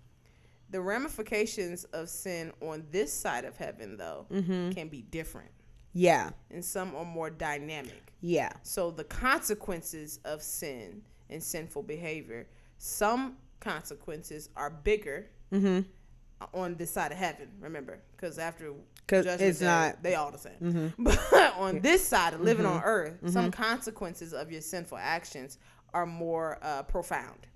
The ramifications of sin on this side of heaven, though, mm-hmm. can be different. Yeah. And some are more dynamic. Yeah. So the consequences of sin and sinful behavior, some consequences are bigger mm-hmm. on this side of heaven. Remember, because after. Because it's not. They all the same. Mm-hmm. But on this side of living mm-hmm. on earth, mm-hmm. some consequences of your sinful actions are more uh, profound.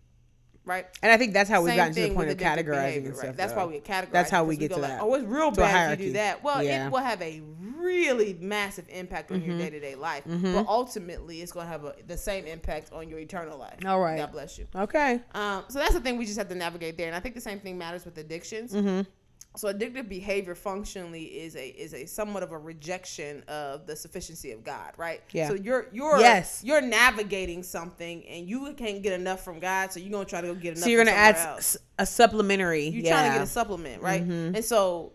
Right? And I think that's how we've gotten to the point of categorizing behavior, and stuff. Right? That's though. why we categorize. That's how we get we to like, that. Oh, it's real to bad if you do that. Well, yeah. It will have a really massive impact on mm-hmm. your day-to-day life. Mm-hmm. But ultimately, it's going to have a, the same impact on your eternal life. All right. God bless you. Okay. Um, so that's the thing we just have to navigate there. And I think the same thing matters with addictions. Mm-hmm. So addictive behavior functionally is a is a somewhat of a rejection of the sufficiency of God, right? Yeah. So you're you're yes. you're navigating something and you can't get enough from God, so you're gonna try to go get enough. So you're from gonna add else. a supplementary. You're yeah. trying to get a supplement, right? Mm-hmm. And so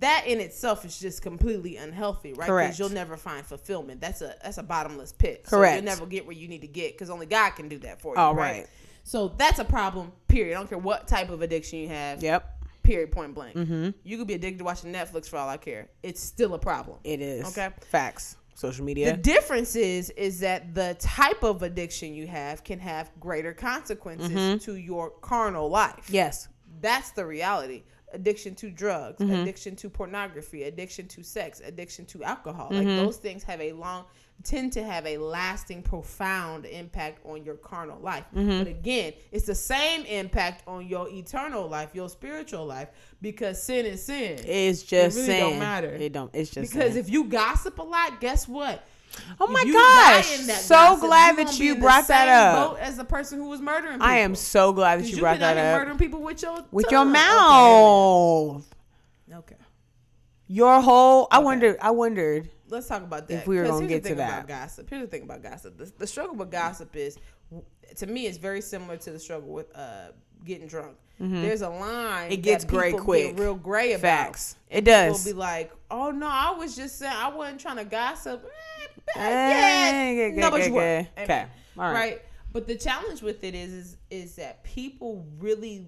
that in itself is just completely unhealthy, right? Correct. Because you'll never find fulfillment. That's a that's a bottomless pit. Correct. So you'll never get where you need to get because only God can do that for you. All right. right. So that's a problem. Period. I don't care what type of addiction you have. Yep. Period, point blank. Mm-hmm. You could be addicted to watching Netflix for all I care. It's still a problem. It is. Okay. Facts. Social media. The difference is, is that the type of addiction you have can have greater consequences mm-hmm. to your carnal life. Yes. That's the reality. Addiction to drugs, mm-hmm. addiction to pornography, addiction to sex, addiction to alcohol. Mm-hmm. Like those things have a long, tend to have a lasting, profound impact on your carnal life. Mm-hmm. But again, it's the same impact on your eternal life, your spiritual life, because sin is sin. It's just sin. It really sin. don't matter. It don't. It's just because sin. If you gossip a lot, guess what? Oh my gosh! So gossip, glad that you brought that up. Boat as the person who was murdering people. I am so glad that you brought that up. Murdering people with your with tongue. your mouth. Okay. Your whole. Okay. I wondered. I wondered. Let's talk about that. If we were going to get to that. Gossip. Here's the thing about gossip. The, the struggle with gossip is, to me, it's very similar to the struggle with uh, getting drunk. Mm-hmm. There's a line. It gets that gray quick. Get real gray about. Facts. It does. People be like, "Oh no, I was just saying, I wasn't trying to gossip." Eh, yeah. Get, get, no, but you were. Amen. Okay. All right. Right. But the challenge with it is, is, is that people really.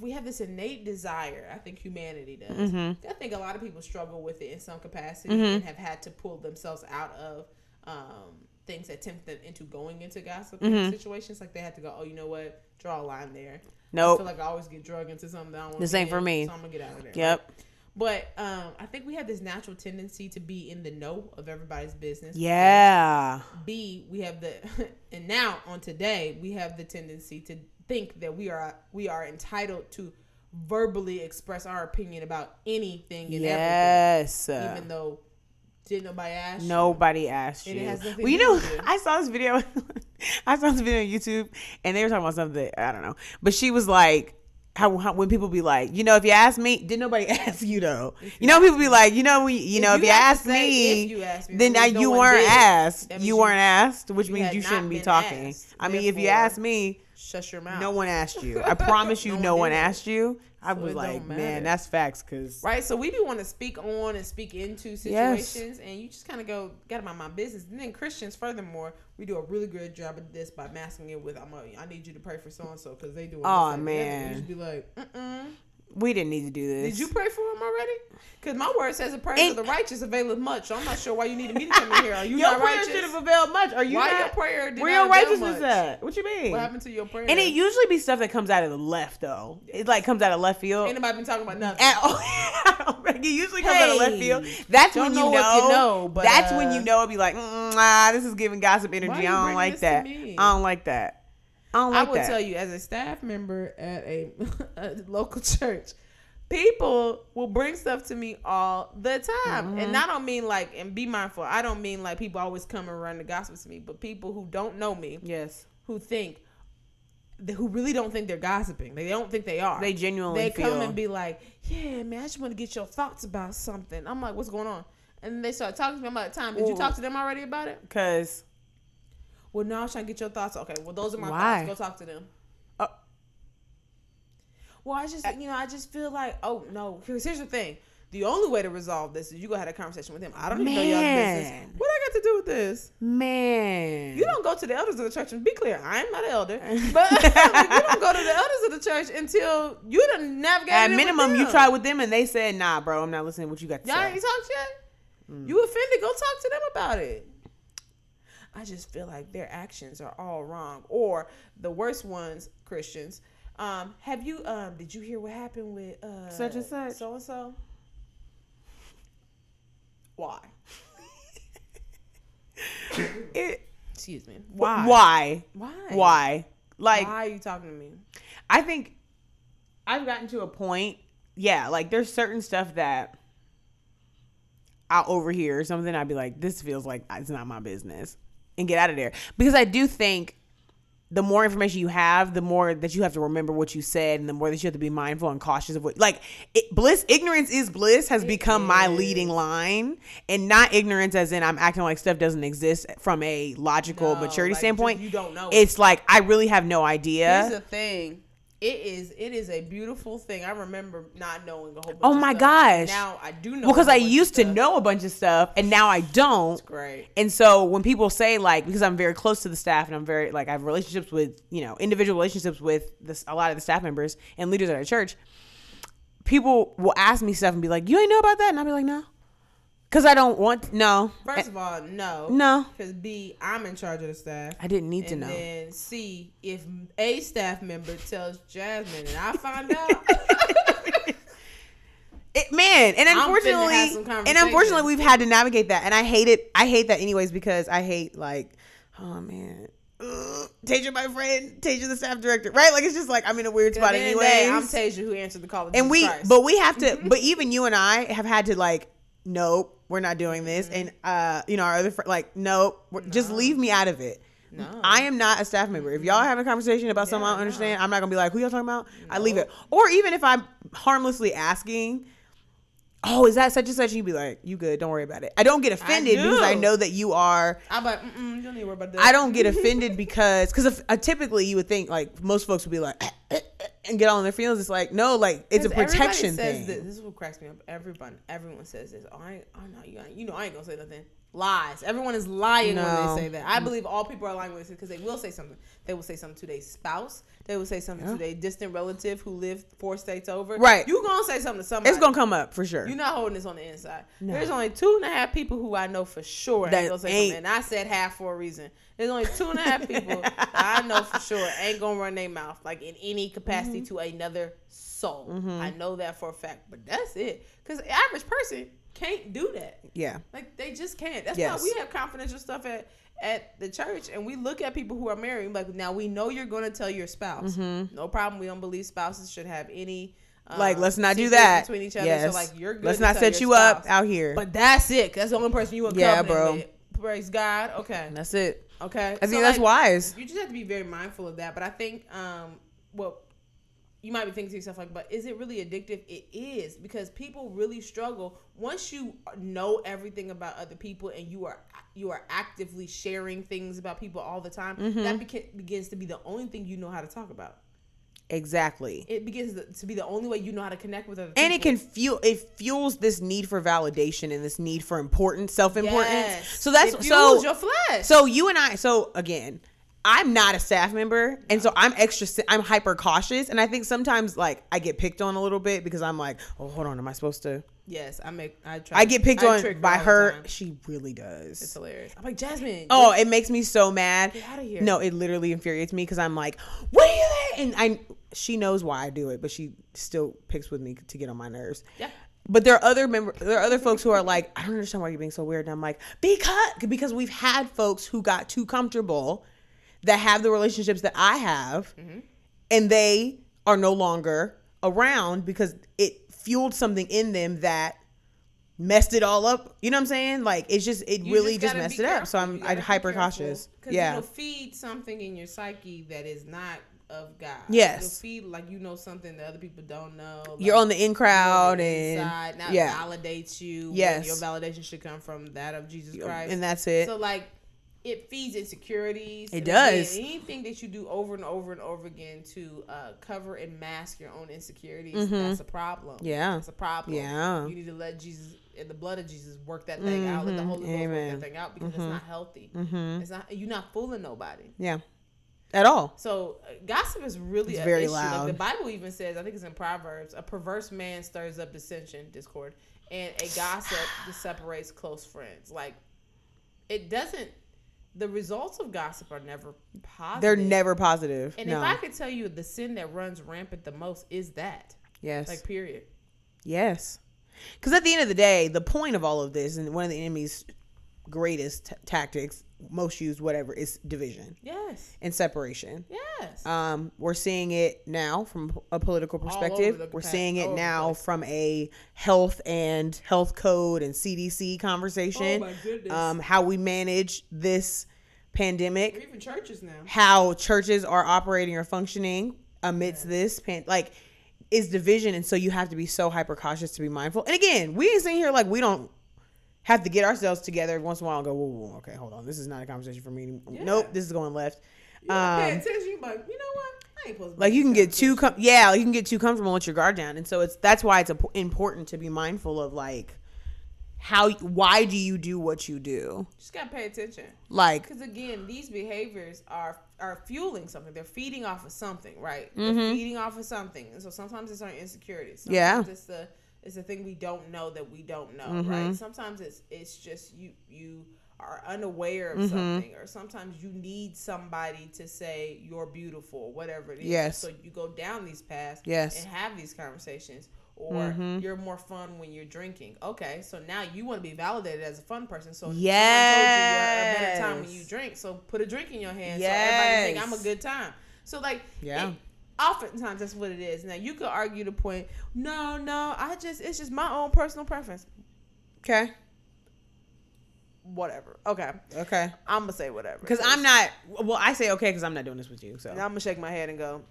We have this innate desire. I think humanity does. Mm-hmm. I think a lot of people struggle with it in some capacity mm-hmm. and have had to pull themselves out of um, things that tempt them into going into gossip mm-hmm. situations. Like they had to go, oh, you know what? Draw a line there. No, nope. I feel like I always get drugged into something that I don't want to. This ain't for me. So I'm going to get out of there. Yep. Right? But um, I think we have this natural tendency to be in the know of everybody's business. Yeah. B, we have the, and now on today, we have the tendency to think that we are we are entitled to verbally express our opinion about anything and yes. everything. Yes. Even though did nobody ask nobody you. asked and you. It has nothing well, you to know, do. I saw this video. I saw this video on YouTube, and they were talking about something. I don't know, but she was like, how, how when people be like, you know, if you ask me, did nobody ask you though? You know, people be like, you know, we, you if know, if you, you ask me, if you asked me, then no you weren't did. asked. You, you weren't asked, which you means you shouldn't be talking. Asked. I mean, Therefore, if you ask me, shut your mouth. No one asked you. I promise you, no, no one, one asked you. I so was like, man, that's facts, cause right. So we do want to speak on and speak into situations, yes. and you just kind of go, got about my business. And then Christians, furthermore, we do a really good job of this by masking it with, I'm a, I need you to pray for so and so because they do. Oh like man, you should be like, mm-mm. We didn't need to do this. Did you pray for him already? Because my word says the prayers it, of the righteous availeth much. So I'm not sure why you needed me to come in here. Are you your not righteous? Your prayer should have availed much. Are you why not? Your prayer did Where not your righteousness at? What you mean? What happened to your prayer? And it usually be stuff that comes out of the left, though. Yes. It like comes out of left field. Ain't nobody been talking about nothing. At all. It usually comes hey, out of left field. That's when you know. know, you know but, that's uh, when you know. It'd be like, mm, ah, this is giving gossip energy. I don't like that. I don't like that. I, like I will that. tell you, as a staff member at a, a local church, people will bring stuff to me all the time. Mm-hmm. And I don't mean like, and be mindful, I don't mean like people always come and run the gospel to me, but people who don't know me, yes, who think, who really don't think they're gossiping. They don't think they are. They genuinely They come feel. and be like, yeah, man, I just want to get your thoughts about something. I'm like, what's going on? And they start talking to me about the time. Did Ooh. you talk to them already about it? Because... Well, now I'm trying to get your thoughts. Okay, well, those are my Why? thoughts. Go talk to them. Uh, well, I just, you know, I just feel like, oh, no. Because here's the thing. The only way to resolve this is you go have a conversation with him. I don't Man. even know y'all's business. What I got to do with this? Man. You don't go to the elders of the church. And be clear, I am not an elder. But you don't go to the elders of the church until you done navigated At it minimum, with them. You try with them and they said, nah, bro, I'm not listening to what you got to y'all say. Y'all ain't talked yet? Mm. You offended? Go talk to them about it. I just feel like their actions are all wrong. Or the worst ones, Christians. Um, have you, um, did you hear what happened with uh, such and such? So and so? Why? it, Excuse me. Why? Why? Why? Why? Like, why are you talking to me? I think I've gotten to a point, yeah, like there's certain stuff that I'll overhear or something. I'd be like, this feels like it's not my business. And get out of there. Because I do think the more information you have, the more that you have to remember what you said and the more that you have to be mindful and cautious of what, like it, bliss, ignorance is bliss has it become is. my leading line, and not ignorance as in I'm acting like stuff doesn't exist from a logical no, maturity like standpoint. You, you don't know. It's like, I really have no idea. Here's the thing. It is it is a beautiful thing. I remember not knowing a whole bunch of stuff. Oh my gosh. Now I do know. Well, because I used to know a bunch of stuff and now I don't. That's great. And so when people say like, because I'm very close to the staff and I'm very like, I have relationships with, you know, individual relationships with this, a lot of the staff members and leaders at our church, people will ask me stuff and be like, you ain't know about that? And I'll be like, no. Because I don't want, no. First of all, no. No. Because B, I'm in charge of the staff. I didn't need to know. And then C, if a staff member tells Jasmine and I find out. it, man, and unfortunately, and unfortunately we've had to navigate that. And I hate it. I hate that anyways because I hate like, oh man. Ugh, Tasia, my friend, Tasia, the staff director, right? Like it's just like I'm in a weird spot anyway. I'm Tasia who answered the call. Of and Jesus we, Christ. But we have to. But even you and I have had to like, nope, we're not doing this. Mm-hmm. And, uh, you know, our other friend, like, nope, no. just leave me out of it. No. I am not a staff member. If y'all having a conversation about yeah, something I don't understand, no. I'm not going to be like, who y'all talking about? No. I leave it. Or even if I'm harmlessly asking, oh, is that such and such? You'd be like, you good. Don't worry about it. I don't get offended I do. because I know that you are. I'm like, mm-mm, you don't need to worry about that. I don't get offended because, because uh, typically you would think, like, most folks would be like, eh, eh, eh, and get on their feelings. It's like, no, like, it's a protection says thing. This. this is what cracks me up. Everyone, everyone says this. Oh, I ain't, oh no, you, you know, I ain't going to say nothing. Lies. Everyone is lying no. when they say that. I believe all people are lying when they say because they will say something. They will say something to their spouse. They will say something yeah. to their distant relative who lived four states over. Right. You're going to say something to somebody. It's going to come up for sure. You're not holding this on the inside. No. There's only two and a half people who I know for sure that ain't going to say ain't. something. And I said half for a reason. There's only two and a half people that I know for sure ain't going to run their mouth like in any capacity mm-hmm. to another soul. Mm-hmm. I know that for a fact. But that's it. Because the average person can't do that. Yeah. Like they just can't. That's yes. why we have confidential stuff at, at the church and we look at people who are married like, now we know you're going to tell your spouse. Mm-hmm. No problem. We don't believe spouses should have any Um, like, let's not do that between each other. Yes. So like, you're good. Let's not set you spouse. Up out here. But that's it. That's the only person you would. Yeah, bro. With. Praise God. Okay, that's it. Okay, I think so, that's like, wise. You just have to be very mindful of that. But I think, um, well, you might be thinking to yourself like, but is it really addictive? It is, because people really struggle once you know everything about other people and you are you are actively sharing things about people all the time. Mm-hmm. That beca- begins to be the only thing you know how to talk about. Exactly. It begins to be the only way you know how to connect with other people. And it can fuel, it fuels this need for validation and this need for importance, self-importance. Yes. So that's, it fuels so, your flesh. So you and I, so again, I'm not a staff member, and so I'm extra, I'm hyper cautious. And I think sometimes like I get picked on a little bit because I'm like, oh, hold on. Am I supposed to? Yes. I make, I try. I get picked I on by her. Time. She really does. It's hilarious. I'm like, Jasmine. Oh, it makes me so mad. Get out of here. No, it literally infuriates me because I'm like, what are you there? And I, she knows why I do it, but she still picks with me to get on my nerves. Yeah. But there are other member, there are other folks who are like, I don't understand why you're being so weird. And I'm like, because, because we've had folks who got too comfortable that have the relationships that I have, mm-hmm. and they are no longer around because it fueled something in them that messed it all up. You know what I'm saying? Like, it's just, it you really just, just messed it careful. Up. So I'm I'm hyper cautious. Yeah. You'll feed something in your psyche that is not of God. Yes. You'll feed, like, you know, something that other people don't know. Like, you're on the in crowd, and inside, now yeah. validates you. Yes. Your validation should come from that of Jesus Christ. And that's it. So like, it feeds insecurities. It does. Anything that you do over and over and over again to uh, cover and mask your own insecurities, mm-hmm. that's a problem. Yeah. That's a problem. Yeah. You need to let Jesus, in the blood of Jesus, work that thing mm-hmm. out. Let the Holy Ghost work that thing out, because mm-hmm. it's not healthy. Mm-hmm. It's not. You're not fooling nobody. Yeah. At all. So uh, gossip is really it's a very issue. Loud. Like, the Bible even says, I think it's in Proverbs, a perverse man stirs up dissension, discord, and a gossip that separates close friends. Like, it doesn't. The results of gossip are never positive. They're never positive. And no. if I could tell you, the sin that runs rampant the most is that. Yes. Like, period. Yes. Because at the end of the day, the point of all of this, and one of the enemy's greatest t- tactics, most used, whatever, is division. Yes. And separation. Yes. Um, we're seeing it now from a political perspective. We're seeing it now from a health and health code and C D C conversation. Oh my goodness. Um, how we manage this pandemic. Or even churches now. How churches are operating or functioning amidst yeah. this pan- like, is division, and so you have to be so hyper cautious to be mindful. And again, we ain't sitting here like we don't have to get ourselves together every once in a while and go, whoa, whoa, okay, hold on, this is not a conversation for me. Yeah. Nope, this is going left. Yeah, um, pay attention. You like, you know what? I ain't supposed to. Like, you can get too com- yeah, you can get too comfortable with your guard down, and so it's that's why it's important to be mindful of like how why do you do what you do. Just gotta pay attention. Like, because again, these behaviors are are fueling something. They're feeding off of something, right? Mm-hmm. They're feeding off of something, and so sometimes it's our insecurities. Sometimes yeah, it's the It's a thing we don't know that we don't know, mm-hmm. right? Sometimes it's it's just you you are unaware of mm-hmm. something, or sometimes you need somebody to say you're beautiful, whatever it is. Yes. So you go down these paths yes. and have these conversations, or mm-hmm. you're more fun when you're drinking. Okay, so now you want to be validated as a fun person, so yes. someone told you you're a better time when you drink, so put a drink in your hand yes. so everybody think I'm a good time. So like yeah. It, oftentimes that's what it is. Now you could argue the point. No, no, I just it's just my own personal preference. Okay. Whatever. Okay. Okay. I'm gonna say whatever. Because I'm not. Well, I say okay because I'm not doing this with you. So and I'm gonna shake my head and go,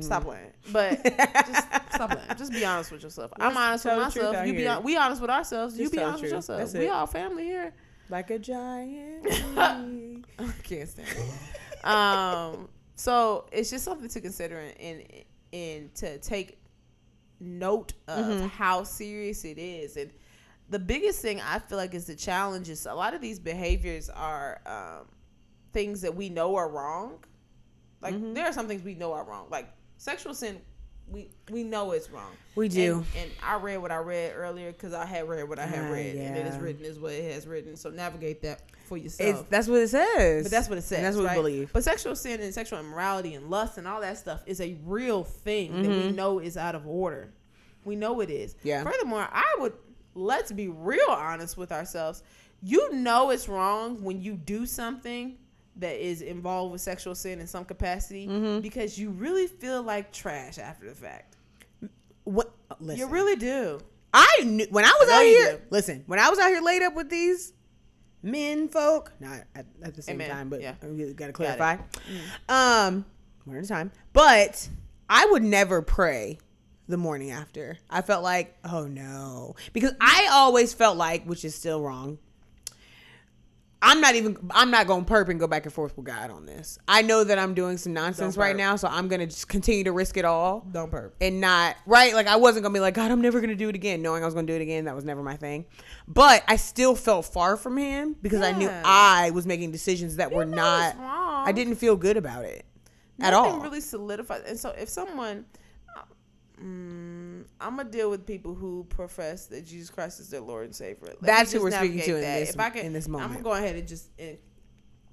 stop mm. playing. But just stop playing. Just be honest with yourself. Let's I'm honest with myself. You be on, we honest with ourselves. Just you be honest with yourself. That's we it. All family here. Like a giant. I can't stand it. Um. So it's just something to consider and and to take note of mm-hmm. how serious it is. And the biggest thing I feel like is the challenge is a lot of these behaviors are um, things that we know are wrong. Like mm-hmm. there are some things we know are wrong. Like sexual sin, we we know it's wrong. We do. And, and I read what I read earlier because I had read what I had uh, read, yeah. and it is written is what it has written. So navigate that for yourself. It's, that's what it says. But that's what it says. And that's what right? we believe. But sexual sin and sexual immorality and lust and all that stuff is a real thing mm-hmm. that we know is out of order. We know it is. Yeah. Furthermore, I would let's be real honest with ourselves. You know it's wrong when you do something that is involved with sexual sin in some capacity mm-hmm. because you really feel like trash after the fact. What? Listen. You really do. I knew when I was I out here. Listen, when I was out here laid up with these men folk, not at, at the same Amen. time, but yeah. I really gotta clarify. Got mm. Um, one at a time. But I would never pray the morning after. I felt like, oh no, because I always felt like, which is still wrong. I'm not even, I'm not going to perp and go back and forth with God on this. I know that I'm doing some nonsense right now, so I'm going to just continue to risk it all. Don't perp. And not, right? Like, I wasn't going to be like, God, I'm never going to do it again, knowing I was going to do it again. That was never my thing. But I still felt far from him because yeah. I knew I was making decisions that you were not, I didn't feel good about it Nothing at all. Nothing really solidified. And so if someone, mm, I'm going to deal with people who profess that Jesus Christ is their Lord and Savior. Let That's who we're speaking to in this, if I can, in this moment. I'm going to go ahead and just and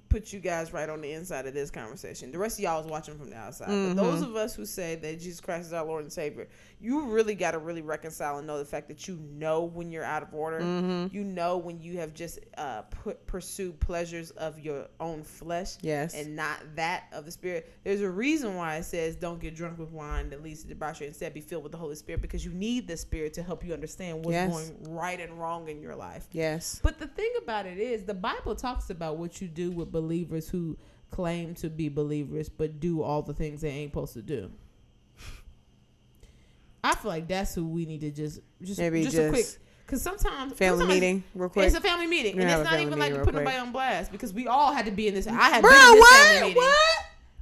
put you guys right on the inside of this conversation. The rest of y'all is watching from the outside. Mm-hmm. But those of us who say that Jesus Christ is our Lord and Savior, you really got to really reconcile and know the fact that you know when you're out of order. Mm-hmm. You know when you have just uh, put, pursued pleasures of your own flesh yes. and not that of the Spirit. There's a reason why it says don't get drunk with wine that leads to debauchery. Instead, be filled with the Holy Spirit, because you need the Spirit to help you understand what's yes. going right and wrong in your life. Yes. But the thing about it is, the Bible talks about what you do with believers who claim to be believers but do all the things they ain't supposed to do. I feel like that's who we need to just just maybe just, just a quick, because sometimes family sometimes meeting real quick. It's a family meeting, and it's not even like to put nobody on blast, because we all had to be in this. I had Bro, been in this what? family meeting. What?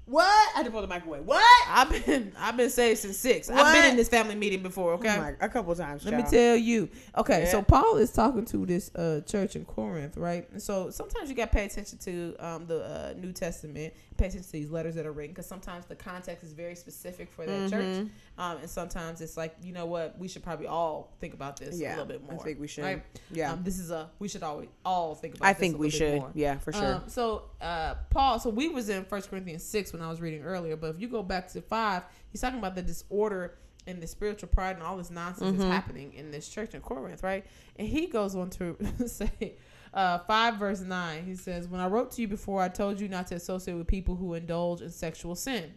What? I had to pull the microwave. What? I've been I've been saved since six. What? I've been in this family meeting before. Okay, oh my, a couple times. Let child. me tell you. Okay, yeah. So Paul is talking to this uh, church in Corinth, right? And so sometimes you got to pay attention to um, the uh, New Testament, pay attention to these letters that are written, because sometimes the context is very specific for that mm-hmm. church, um, and sometimes it's like, you know what, we should probably all think about this yeah, a little bit more. I think we should. Right? Yeah, um, this is a we should always all think about. I this think a we should. Bit more. Yeah, for sure. Um, so uh, Paul. So we was in First Corinthians six when I was reading earlier, but if you go back to five, he's talking about the disorder and the spiritual pride and all this nonsense mm-hmm. that's happening in this church in Corinth, right? And he goes on to say. Uh, five verse nine, he says, when I wrote to you before, I told you not to associate with people who indulge in sexual sin.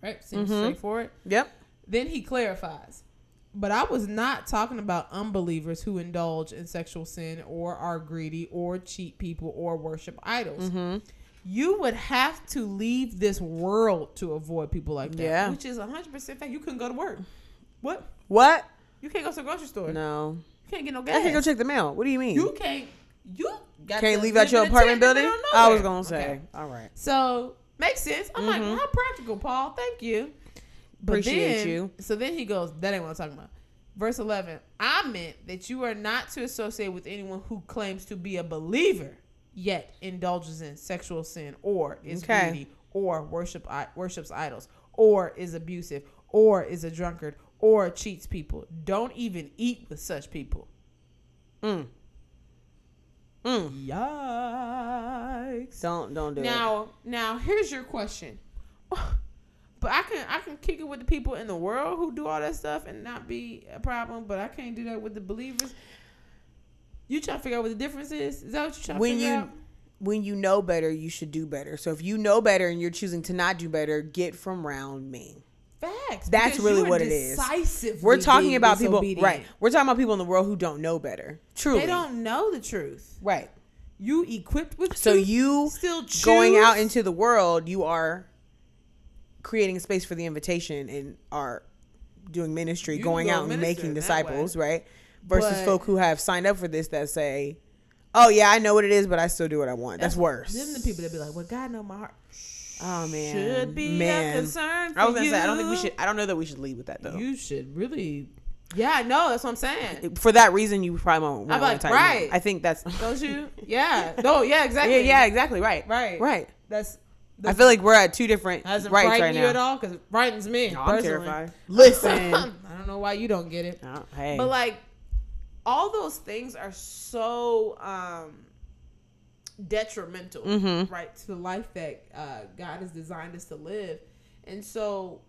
Right? Seems mm-hmm. straightforward. Yep. Then he clarifies, but I was not talking about unbelievers who indulge in sexual sin or are greedy or cheat people or worship idols. Mm-hmm. You would have to leave this world to avoid people like that, yeah. which is one hundred percent fact. You couldn't go to work. What? What? You can't go to the grocery store. No. You can't get no gas. I can't go check the mail. What do you mean? You can't. You got can't leave out your apartment building. I was gonna say, okay. All right. So makes sense. I'm mm-hmm. like, well, how practical, Paul. Thank you. But Appreciate then, you. So then he goes, that ain't what I'm talking about. Verse eleven. I meant that you are not to associate with anyone who claims to be a believer yet indulges in sexual sin or is okay. greedy or worship worships idols or is abusive or is a drunkard or cheats people. Don't even eat with such people. Mm. Mm. Yikes! Don't don't do now, it. Now, now here's your question. But I can I can kick it with the people in the world who do all that stuff and not be a problem. But I can't do that with the believers. You trying to figure out what the difference is? Is that what you're trying when to figure you, out? When you know better, you should do better. So if you know better and you're choosing to not do better, get from round me. Facts. That's really what it is. We're talking about people, right? We're talking about people in the world who don't know better. Truly, they don't know the truth, right? You equipped with so truth, you still choose. Going out into the world. You are creating a space for the invitation and are doing ministry, you going go out and making disciples, right? Versus but, folk who have signed up for this that say, "Oh yeah, I know what it is, but I still do what I want." That's, that's worse. Then the people that be like, "Well, God know my heart." Oh man, should be man. a concern for I was gonna you. say I don't think we should. I don't know that we should lead with that though. You should really, yeah, I know. That's what I'm saying. For that reason, you probably won't. I'm like right. I think that's don't you? Yeah. No. Yeah. Exactly. Yeah. Yeah. Exactly. Right. Right. Right. That's. that's I feel like we're at two different. Doesn't frighten right you now. at all? Because it frightens me. No, I'm terrified. Listen, I don't know why you don't get it. Oh, hey. But like, all those things are so. Um, detrimental mm-hmm. right to the life that uh God has designed us to live. And so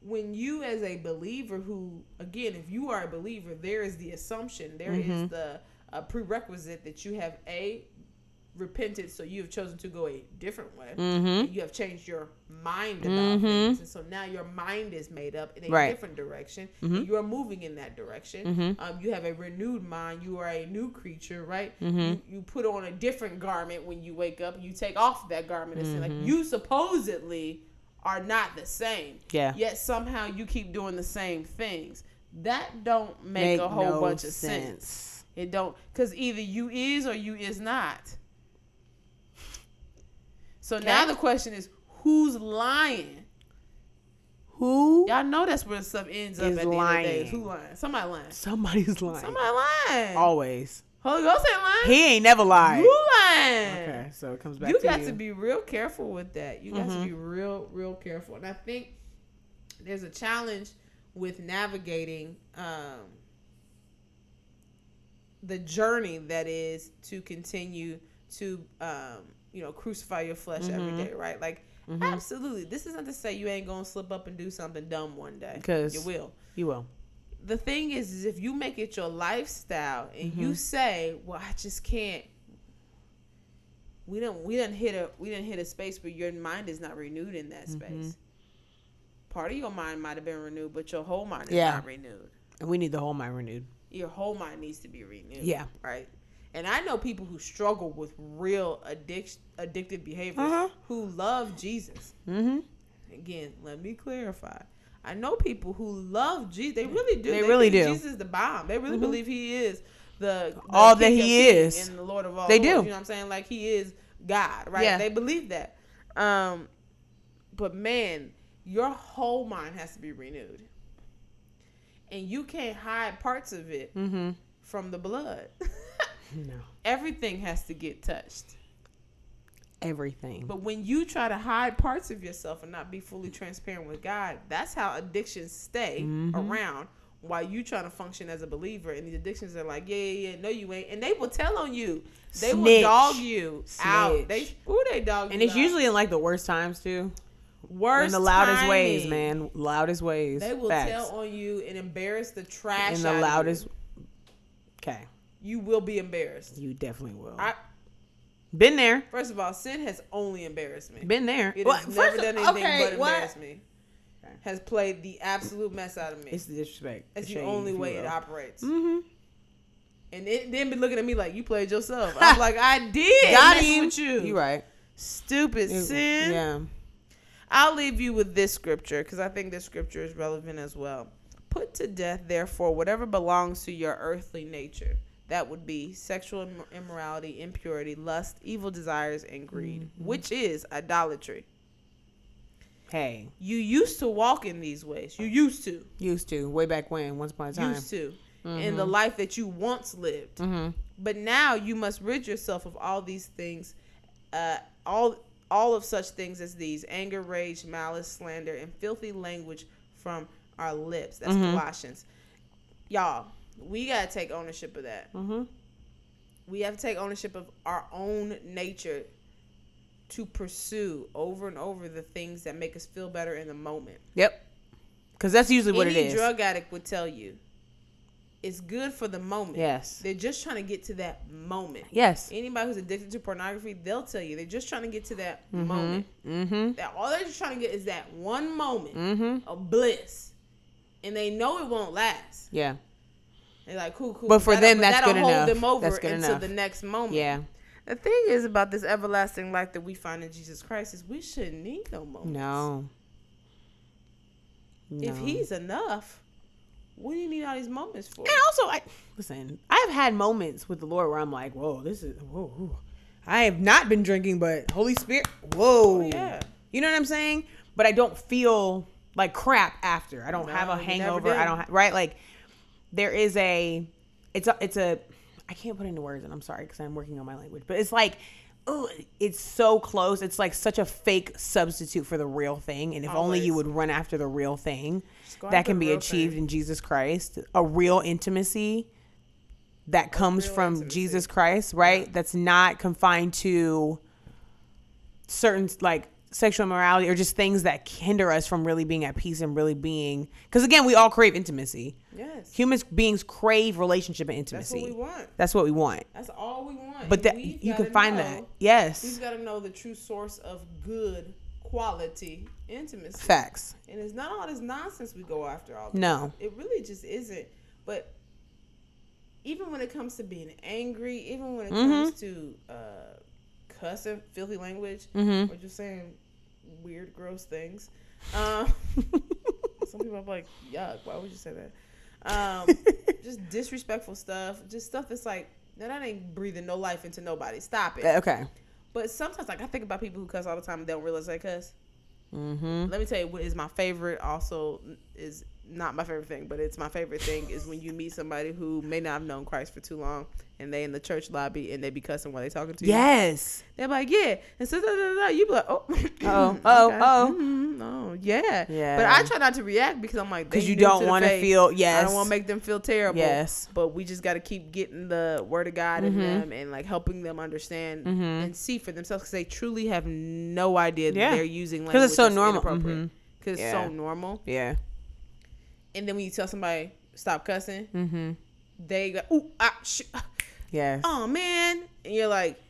when you as a believer who, again, if you are a believer, there is the assumption, there mm-hmm. is the uh, prerequisite that you have a repented, so you have chosen to go a different way. Mm-hmm. You have changed your mind about mm-hmm. things, and so now your mind is made up in a right. different direction. Mm-hmm. And you are moving in that direction. Mm-hmm. Um, you have a renewed mind. You are a new creature, right? Mm-hmm. You, you put on a different garment when you wake up. You take off that garment and mm-hmm. say, like, you supposedly are not the same. Yeah. Yet somehow you keep doing the same things. That don't make, make a whole no bunch of sense. sense. It don't, because either you is or you is not. So okay. now the question is, who's lying? Who? Y'all know that's where stuff ends up at the lying. end of the day. Who lying? Somebody lying. Somebody's lying. Somebody lying. Always. Holy Ghost ain't lying. He ain't never lied. You lying. Okay, so it comes back you to you. You got to be real careful with that. You got mm-hmm. to be real, real careful. And I think there's a challenge with navigating um, the journey that is to continue to... Um, you know, crucify your flesh mm-hmm. every day, right? Like, mm-hmm. absolutely. This isn't to say you ain't going to slip up and do something dumb one day. Because you will. You will. The thing is, is if you make it your lifestyle and mm-hmm. you say, well, I just can't. We don't, we didn't hit a, we didn't hit a space where your mind is not renewed in that space. Mm-hmm. Part of your mind might've been renewed, but your whole mind is yeah. not renewed. And we need the whole mind renewed. Your whole mind needs to be renewed. Yeah. Right. And I know people who struggle with real addic- addictive behaviors uh-huh. who love Jesus. Mm-hmm. Again, let me clarify. I know people who love Jesus. They really do. They, they really do. Jesus is the bomb. They really mm-hmm. believe he is the, the all that he is and the Lord of all. They Lord, do. You know what I'm saying? Like, he is God, right? Yeah. They believe that. Um, but man, your whole mind has to be renewed, and you can't hide parts of it mm-hmm. from the blood. No. Everything has to get touched. Everything. But when you try to hide parts of yourself and not be fully transparent with God, that's how addictions stay mm-hmm. around while you trying to function as a believer. And these addictions are like, yeah, yeah, yeah, no, you ain't. And they will tell on you. They Snitch. will dog you Snitch. out. They, ooh, they dog you And it's out. usually in like the worst times too. Worst in the loudest timing. ways, man. Loudest ways. They will Facts. tell on you and embarrass the trash in the out loudest. Of you. Okay. You will be embarrassed. You definitely will. I, Been there. First of all, sin has only embarrassed me. Been there. It has well, never done anything okay, but embarrass what? me. Okay. Has played the absolute mess out of me. It's the disrespect. It's the, the only way it operates. Mm-hmm. And it then be looking at me like, you played yourself. I'm like, I did. Got him. With you. You right. Stupid it, sin. Yeah. I'll leave you with this scripture because I think this scripture is relevant as well. Put to death, therefore, whatever belongs to your earthly nature. That would be sexual immorality, impurity, lust, evil desires, and greed, mm-hmm. which is idolatry. Hey. You used to walk in these ways. You used to. Used to. Way back when. Once upon a time. Used to. Mm-hmm. In the life that you once lived. Mm-hmm. But now you must rid yourself of all these things, uh, all all of such things as these, anger, rage, malice, slander, and filthy language from our lips. That's mm-hmm. Colossians. Y'all. We got to take ownership of that. Mm-hmm. We have to take ownership of our own nature to pursue over and over the things that make us feel better in the moment. Yep. Because that's usually what Any it is. Any drug addict would tell you it's good for the moment. Yes. They're just trying to get to that moment. Yes. Anybody who's addicted to pornography, they'll tell you they're just trying to get to that mm-hmm. moment. Mm-hmm. That all they're just trying to get is that one moment mm-hmm. of bliss. And they know it won't last. Yeah. Like, cool, cool. But for them, that's good enough. That'll hold them over until the next moment. Yeah. The thing is about this everlasting life that we find in Jesus Christ is we shouldn't need no moments. No. no. If he's enough, what do you need all these moments for? And also, I listen, I've had moments with the Lord where I'm like, whoa, this is, whoa, whoa. I have not been drinking, but Holy Spirit, whoa. Oh, yeah. You know what I'm saying? But I don't feel like crap after. I don't no, have a hangover. I don't, ha- right? Like, there is a, it's a, it's a, I can't put into words, and I'm sorry because I'm working on my language, but it's like, oh, it's so close. It's like such a fake substitute for the real thing. And if Always. only you would run after the real thing that can be achieved thing. in Jesus Christ, a real intimacy that comes from intimacy. Jesus Christ, right? Yeah. That's not confined to certain, like, sexual immorality or just things that hinder us from really being at peace and really being, because again, we all crave intimacy. Yes. Human beings crave relationship and intimacy. That's what we want. That's what we want. That's all we want. But that you can find know, that. Yes. We've got to know the true source of good quality intimacy. Facts. And it's not all this nonsense we go after all the no. time. It really just isn't. But even when it comes to being angry, even when it mm-hmm. comes to uh, cussing, filthy language, mm-hmm. or just saying weird, gross things. Um, some people are like, yuck, why would you say that? Um, just disrespectful stuff, just stuff that's like, no, that ain't breathing no life into nobody. Stop it. Okay. But sometimes, like, I think about people who cuss all the time and they don't realize they cuss. Mm-hmm. Let me tell you what is my favorite, also is not my favorite thing, but it's my favorite thing is when you meet somebody who may not have known Christ for too long and they in the church lobby and they be cussing while they talking to you. Yes. They're like, yeah. And so da, da, da, you be like, oh, oh, oh, okay. oh. Mm-hmm. oh, yeah. yeah. But I try not to react because I'm like, because you don't want to feel, yes. I don't want to make them feel terrible. Yes. But we just got to keep getting the word of God mm-hmm. in them and like helping them understand mm-hmm. and see for themselves because they truly have no idea yeah. that they're using language. Because it's so normal. Because mm-hmm. it's yeah. so normal. Yeah. And then when you tell somebody stop cussing, mm-hmm. they go, ooh, ah, sh- yes. oh man, and you're like,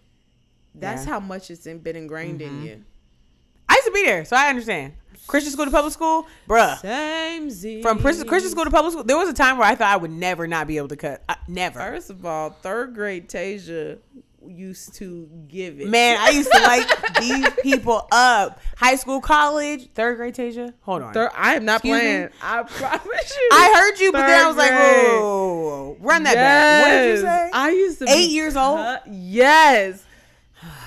that's yeah. how much it's been ingrained mm-hmm. in you. I used to be there, so I understand. Christian school to public school, bruh. Same Z. From Christian school to public school, there was a time where I thought I would never not be able to cut. I, never. First of all, third grade Tasia used to give it. Man, I used to like these people up. High school, college, third grade Tasia. Hold on. Third, I am not Excuse playing. Me? I promise you. I heard you, third but then I was grade. like, whoa, run that yes. back. What did you say? I used to Eight be, years old? Uh, yes.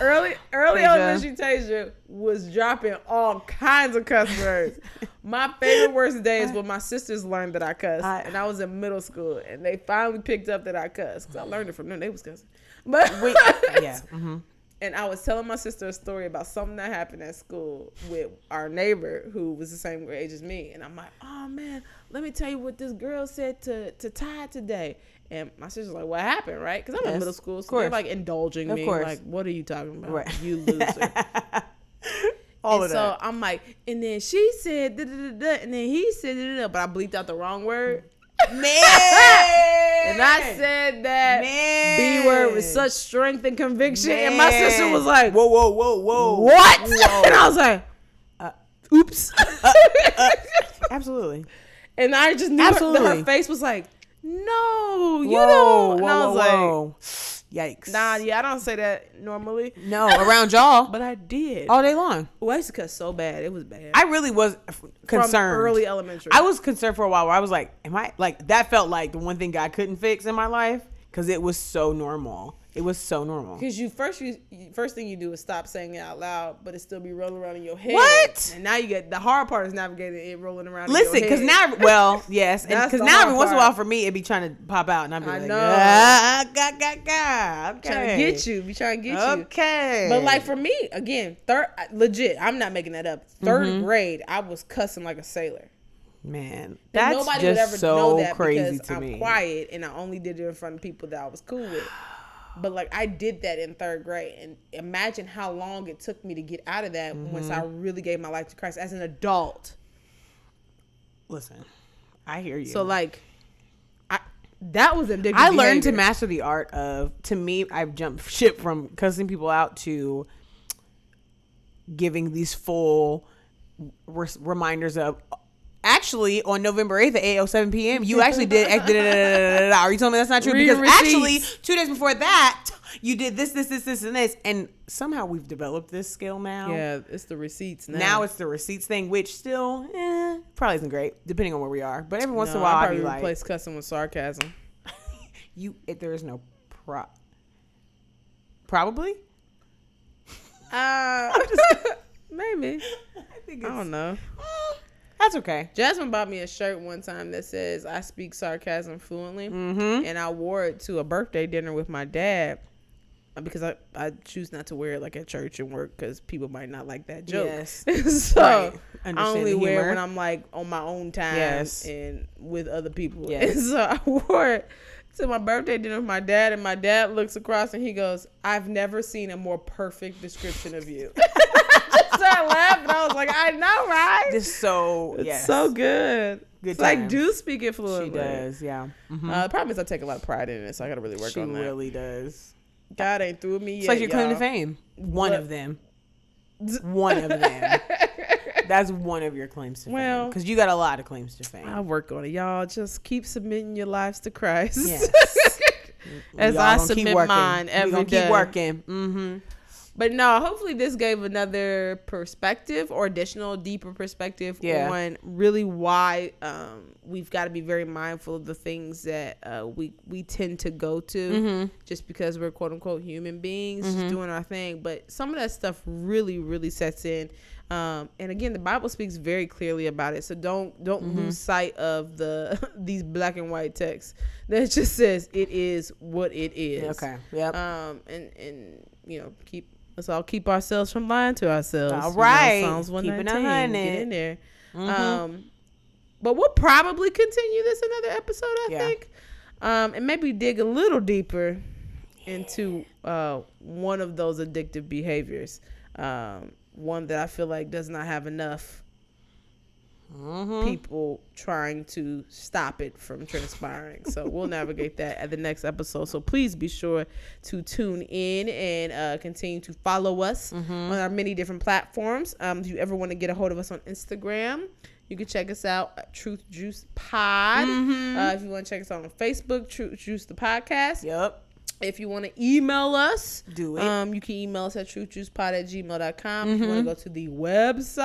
Early early elementary Tasia was dropping all kinds of cuss words. My favorite worst day is when my sisters learned that I cussed. I, and I was in middle school and they finally picked up that I cussed. Because I learned it from them. They was cussing. But Wait, yeah, mm-hmm. and I was telling my sister a story about something that happened at school with our neighbor who was the same age as me, and I'm like, "Oh man, let me tell you what this girl said to to Ty today." And my sister's like, "What happened?" Right? Because I'm yes, in middle school, so they're like indulging of me, course. Like, "What are you talking about? Right. You loser." All and of so that. I'm like, and then she said, da, da, da, da, and then he said, da, da, da, but I bleeped out the wrong word. Man. And I said that Man. B word with such strength and conviction. Man. And my sister was like, whoa, whoa, whoa, whoa. What? Whoa. And I was like, uh, oops. Uh, uh, absolutely. And I just knew her, her face was like, no, you whoa, don't. And whoa, I was whoa, like, whoa. Yikes. Nah, yeah, I don't say that normally. No, around y'all. But I did. All day long. Oh, I used to cuss so bad. It was bad. I really was concerned. From early elementary. I was concerned for a while where I was like, am I, like, that felt like the one thing God couldn't fix in my life because it was so normal. It was so normal. Because you first you first thing you do is stop saying it out loud, but it still be rolling around in your head. What? And now you get the hard part is navigating it rolling around Listen, in your head. Listen, because now, well, yes. Because now every part. once in a while for me, it be trying to pop out. And I be I like, know. ah, ga, ga, ga. Okay. Trying to get you. Be trying to get okay. you. Okay. But like for me, again, third, legit, I'm not making that up. Third mm-hmm. grade, I was cussing like a sailor. Man, that's nobody just would ever so know that crazy to I'm me. I'm quiet and I only did it in front of people that I was cool with. But, like, I did that in third grade. And imagine how long it took me to get out of that mm-hmm. once I really gave my life to Christ as an adult. Listen, I hear you. So, like, I that was addictive I learned behavior. to master the art of, to me, I've jumped ship from cussing people out to giving these full re- reminders of, actually, on November eighth at eight oh seven p.m., you actually did... Da, da, da, da, da. Are you telling me that's not true? Because actually, two days before that, you did this, this, this, this, and this. And somehow we've developed this skill now. Yeah, it's the receipts now. Now it's the receipts thing, which still eh, probably isn't great, depending on where we are. But every once no, in a while, I'd be like... I probably replace cussing with sarcasm. you, it, there is no... Pro- probably? Uh, maybe. I, think it's, I don't know. That's okay. Jasmine bought me a shirt one time that says I speak sarcasm fluently. Mm-hmm. And I wore it to a birthday dinner with my dad because I, I choose not to wear it like at church and work because people might not like that joke. Yes. so right. I only wear it when I'm like on my own time yes. and with other people. Yes. And so I wore it to my birthday dinner with my dad and my dad looks across and he goes, I've never seen a more perfect description of you. I laughed and I was like, I know, right? It's so, yes. It's so good. Good time. Like, do speak it fluently. She does, yeah. Mm-hmm. Uh, the problem is I take a lot of pride in it, so I got to really work she on that. She really does. God ain't through me it's yet, it's like your claim to fame. One what? of them. One of them. That's one of your claims to well, fame. Because you got a lot of claims to fame. I work on it, y'all. Just keep submitting your lives to Christ. Yes. As y'all I submit mine every we gonna day. Keep working. Mm-hmm. But no, hopefully this gave another perspective or additional deeper perspective yeah. on really why um, we've got to be very mindful of the things that uh, we we tend to go to mm-hmm. just because we're quote unquote human beings mm-hmm. just doing our thing. But some of that stuff really, really sets in. Um, and again, the Bible speaks very clearly about it. So don't don't mm-hmm. lose sight of the these black and white texts that just says it is what it is. Okay. Yep. Um, and, and, you know, keep. Let's all keep ourselves from lying to ourselves. All right. You know, Psalms one nineteen. Get in there. Mm-hmm. Um, but we'll probably continue this another episode, I yeah. think. Um, and maybe dig a little deeper yeah. into uh, one of those addictive behaviors. Um, one that I feel like does not have enough mm-hmm. people trying to stop it from transpiring. So we'll navigate that at the next episode. So please be sure to tune in and uh, continue to follow us mm-hmm. on our many different platforms. Um, if you ever want to get a hold of us on Instagram, you can check us out at Truth Juice Pod. Mm-hmm. Uh, if you want to check us out on Facebook, Truth Juice the Podcast. Yep. If you want to email us, do it. Um, you can email us at truthjuicepod at gmail dot com. Mm-hmm. If you want to go to the website,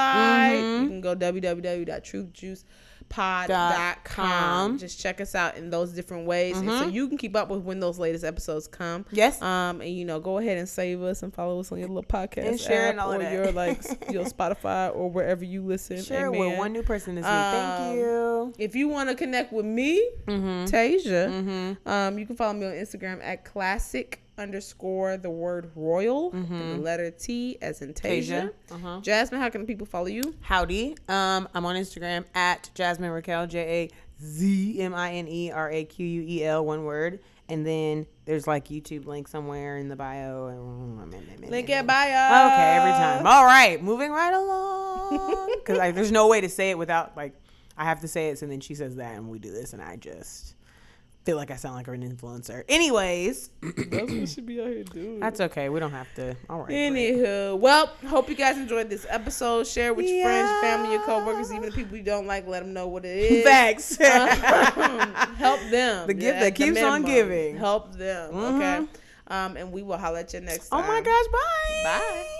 mm-hmm. you can go w w w dot truth juice pod dot com. Just check us out in those different ways. Mm-hmm. And so you can keep up with when those latest episodes come. Yes. Um, and, you know, go ahead and save us and follow us on your little podcast and share app and all or that. your, like, your Spotify or wherever you listen. Share with one new person this week. Um, Thank you. If you want to connect with me, mm-hmm. Tasia, mm-hmm. Um, you can follow me on Instagram at classic underscore the word royal mm-hmm. and the letter T as in Tasia. Uh-huh. Jasmine, how can people follow you? Howdy. Um, I'm on Instagram at Jasmine Raquel, J A Z M I N E R A Q U E L, one word. And then there's like YouTube link somewhere in the bio. Link in bio. Okay, every time. All right, moving right along. Because like, there's no way to say it without like, I have to say it. So then she says that and we do this and I just... feel like I sound like an influencer. Anyways, that's what we should be out here doing. That's okay. We don't have to. All right. Anywho, great. Well, hope you guys enjoyed this episode. Share with your yeah. friends, family, your coworkers, even the people you don't like. Let them know what it is. Facts. Um, help them. The gift yeah, that keeps on giving. Help them. Mm-hmm. Okay. Um, and we will holler at you next time. Oh my gosh! Bye. Bye.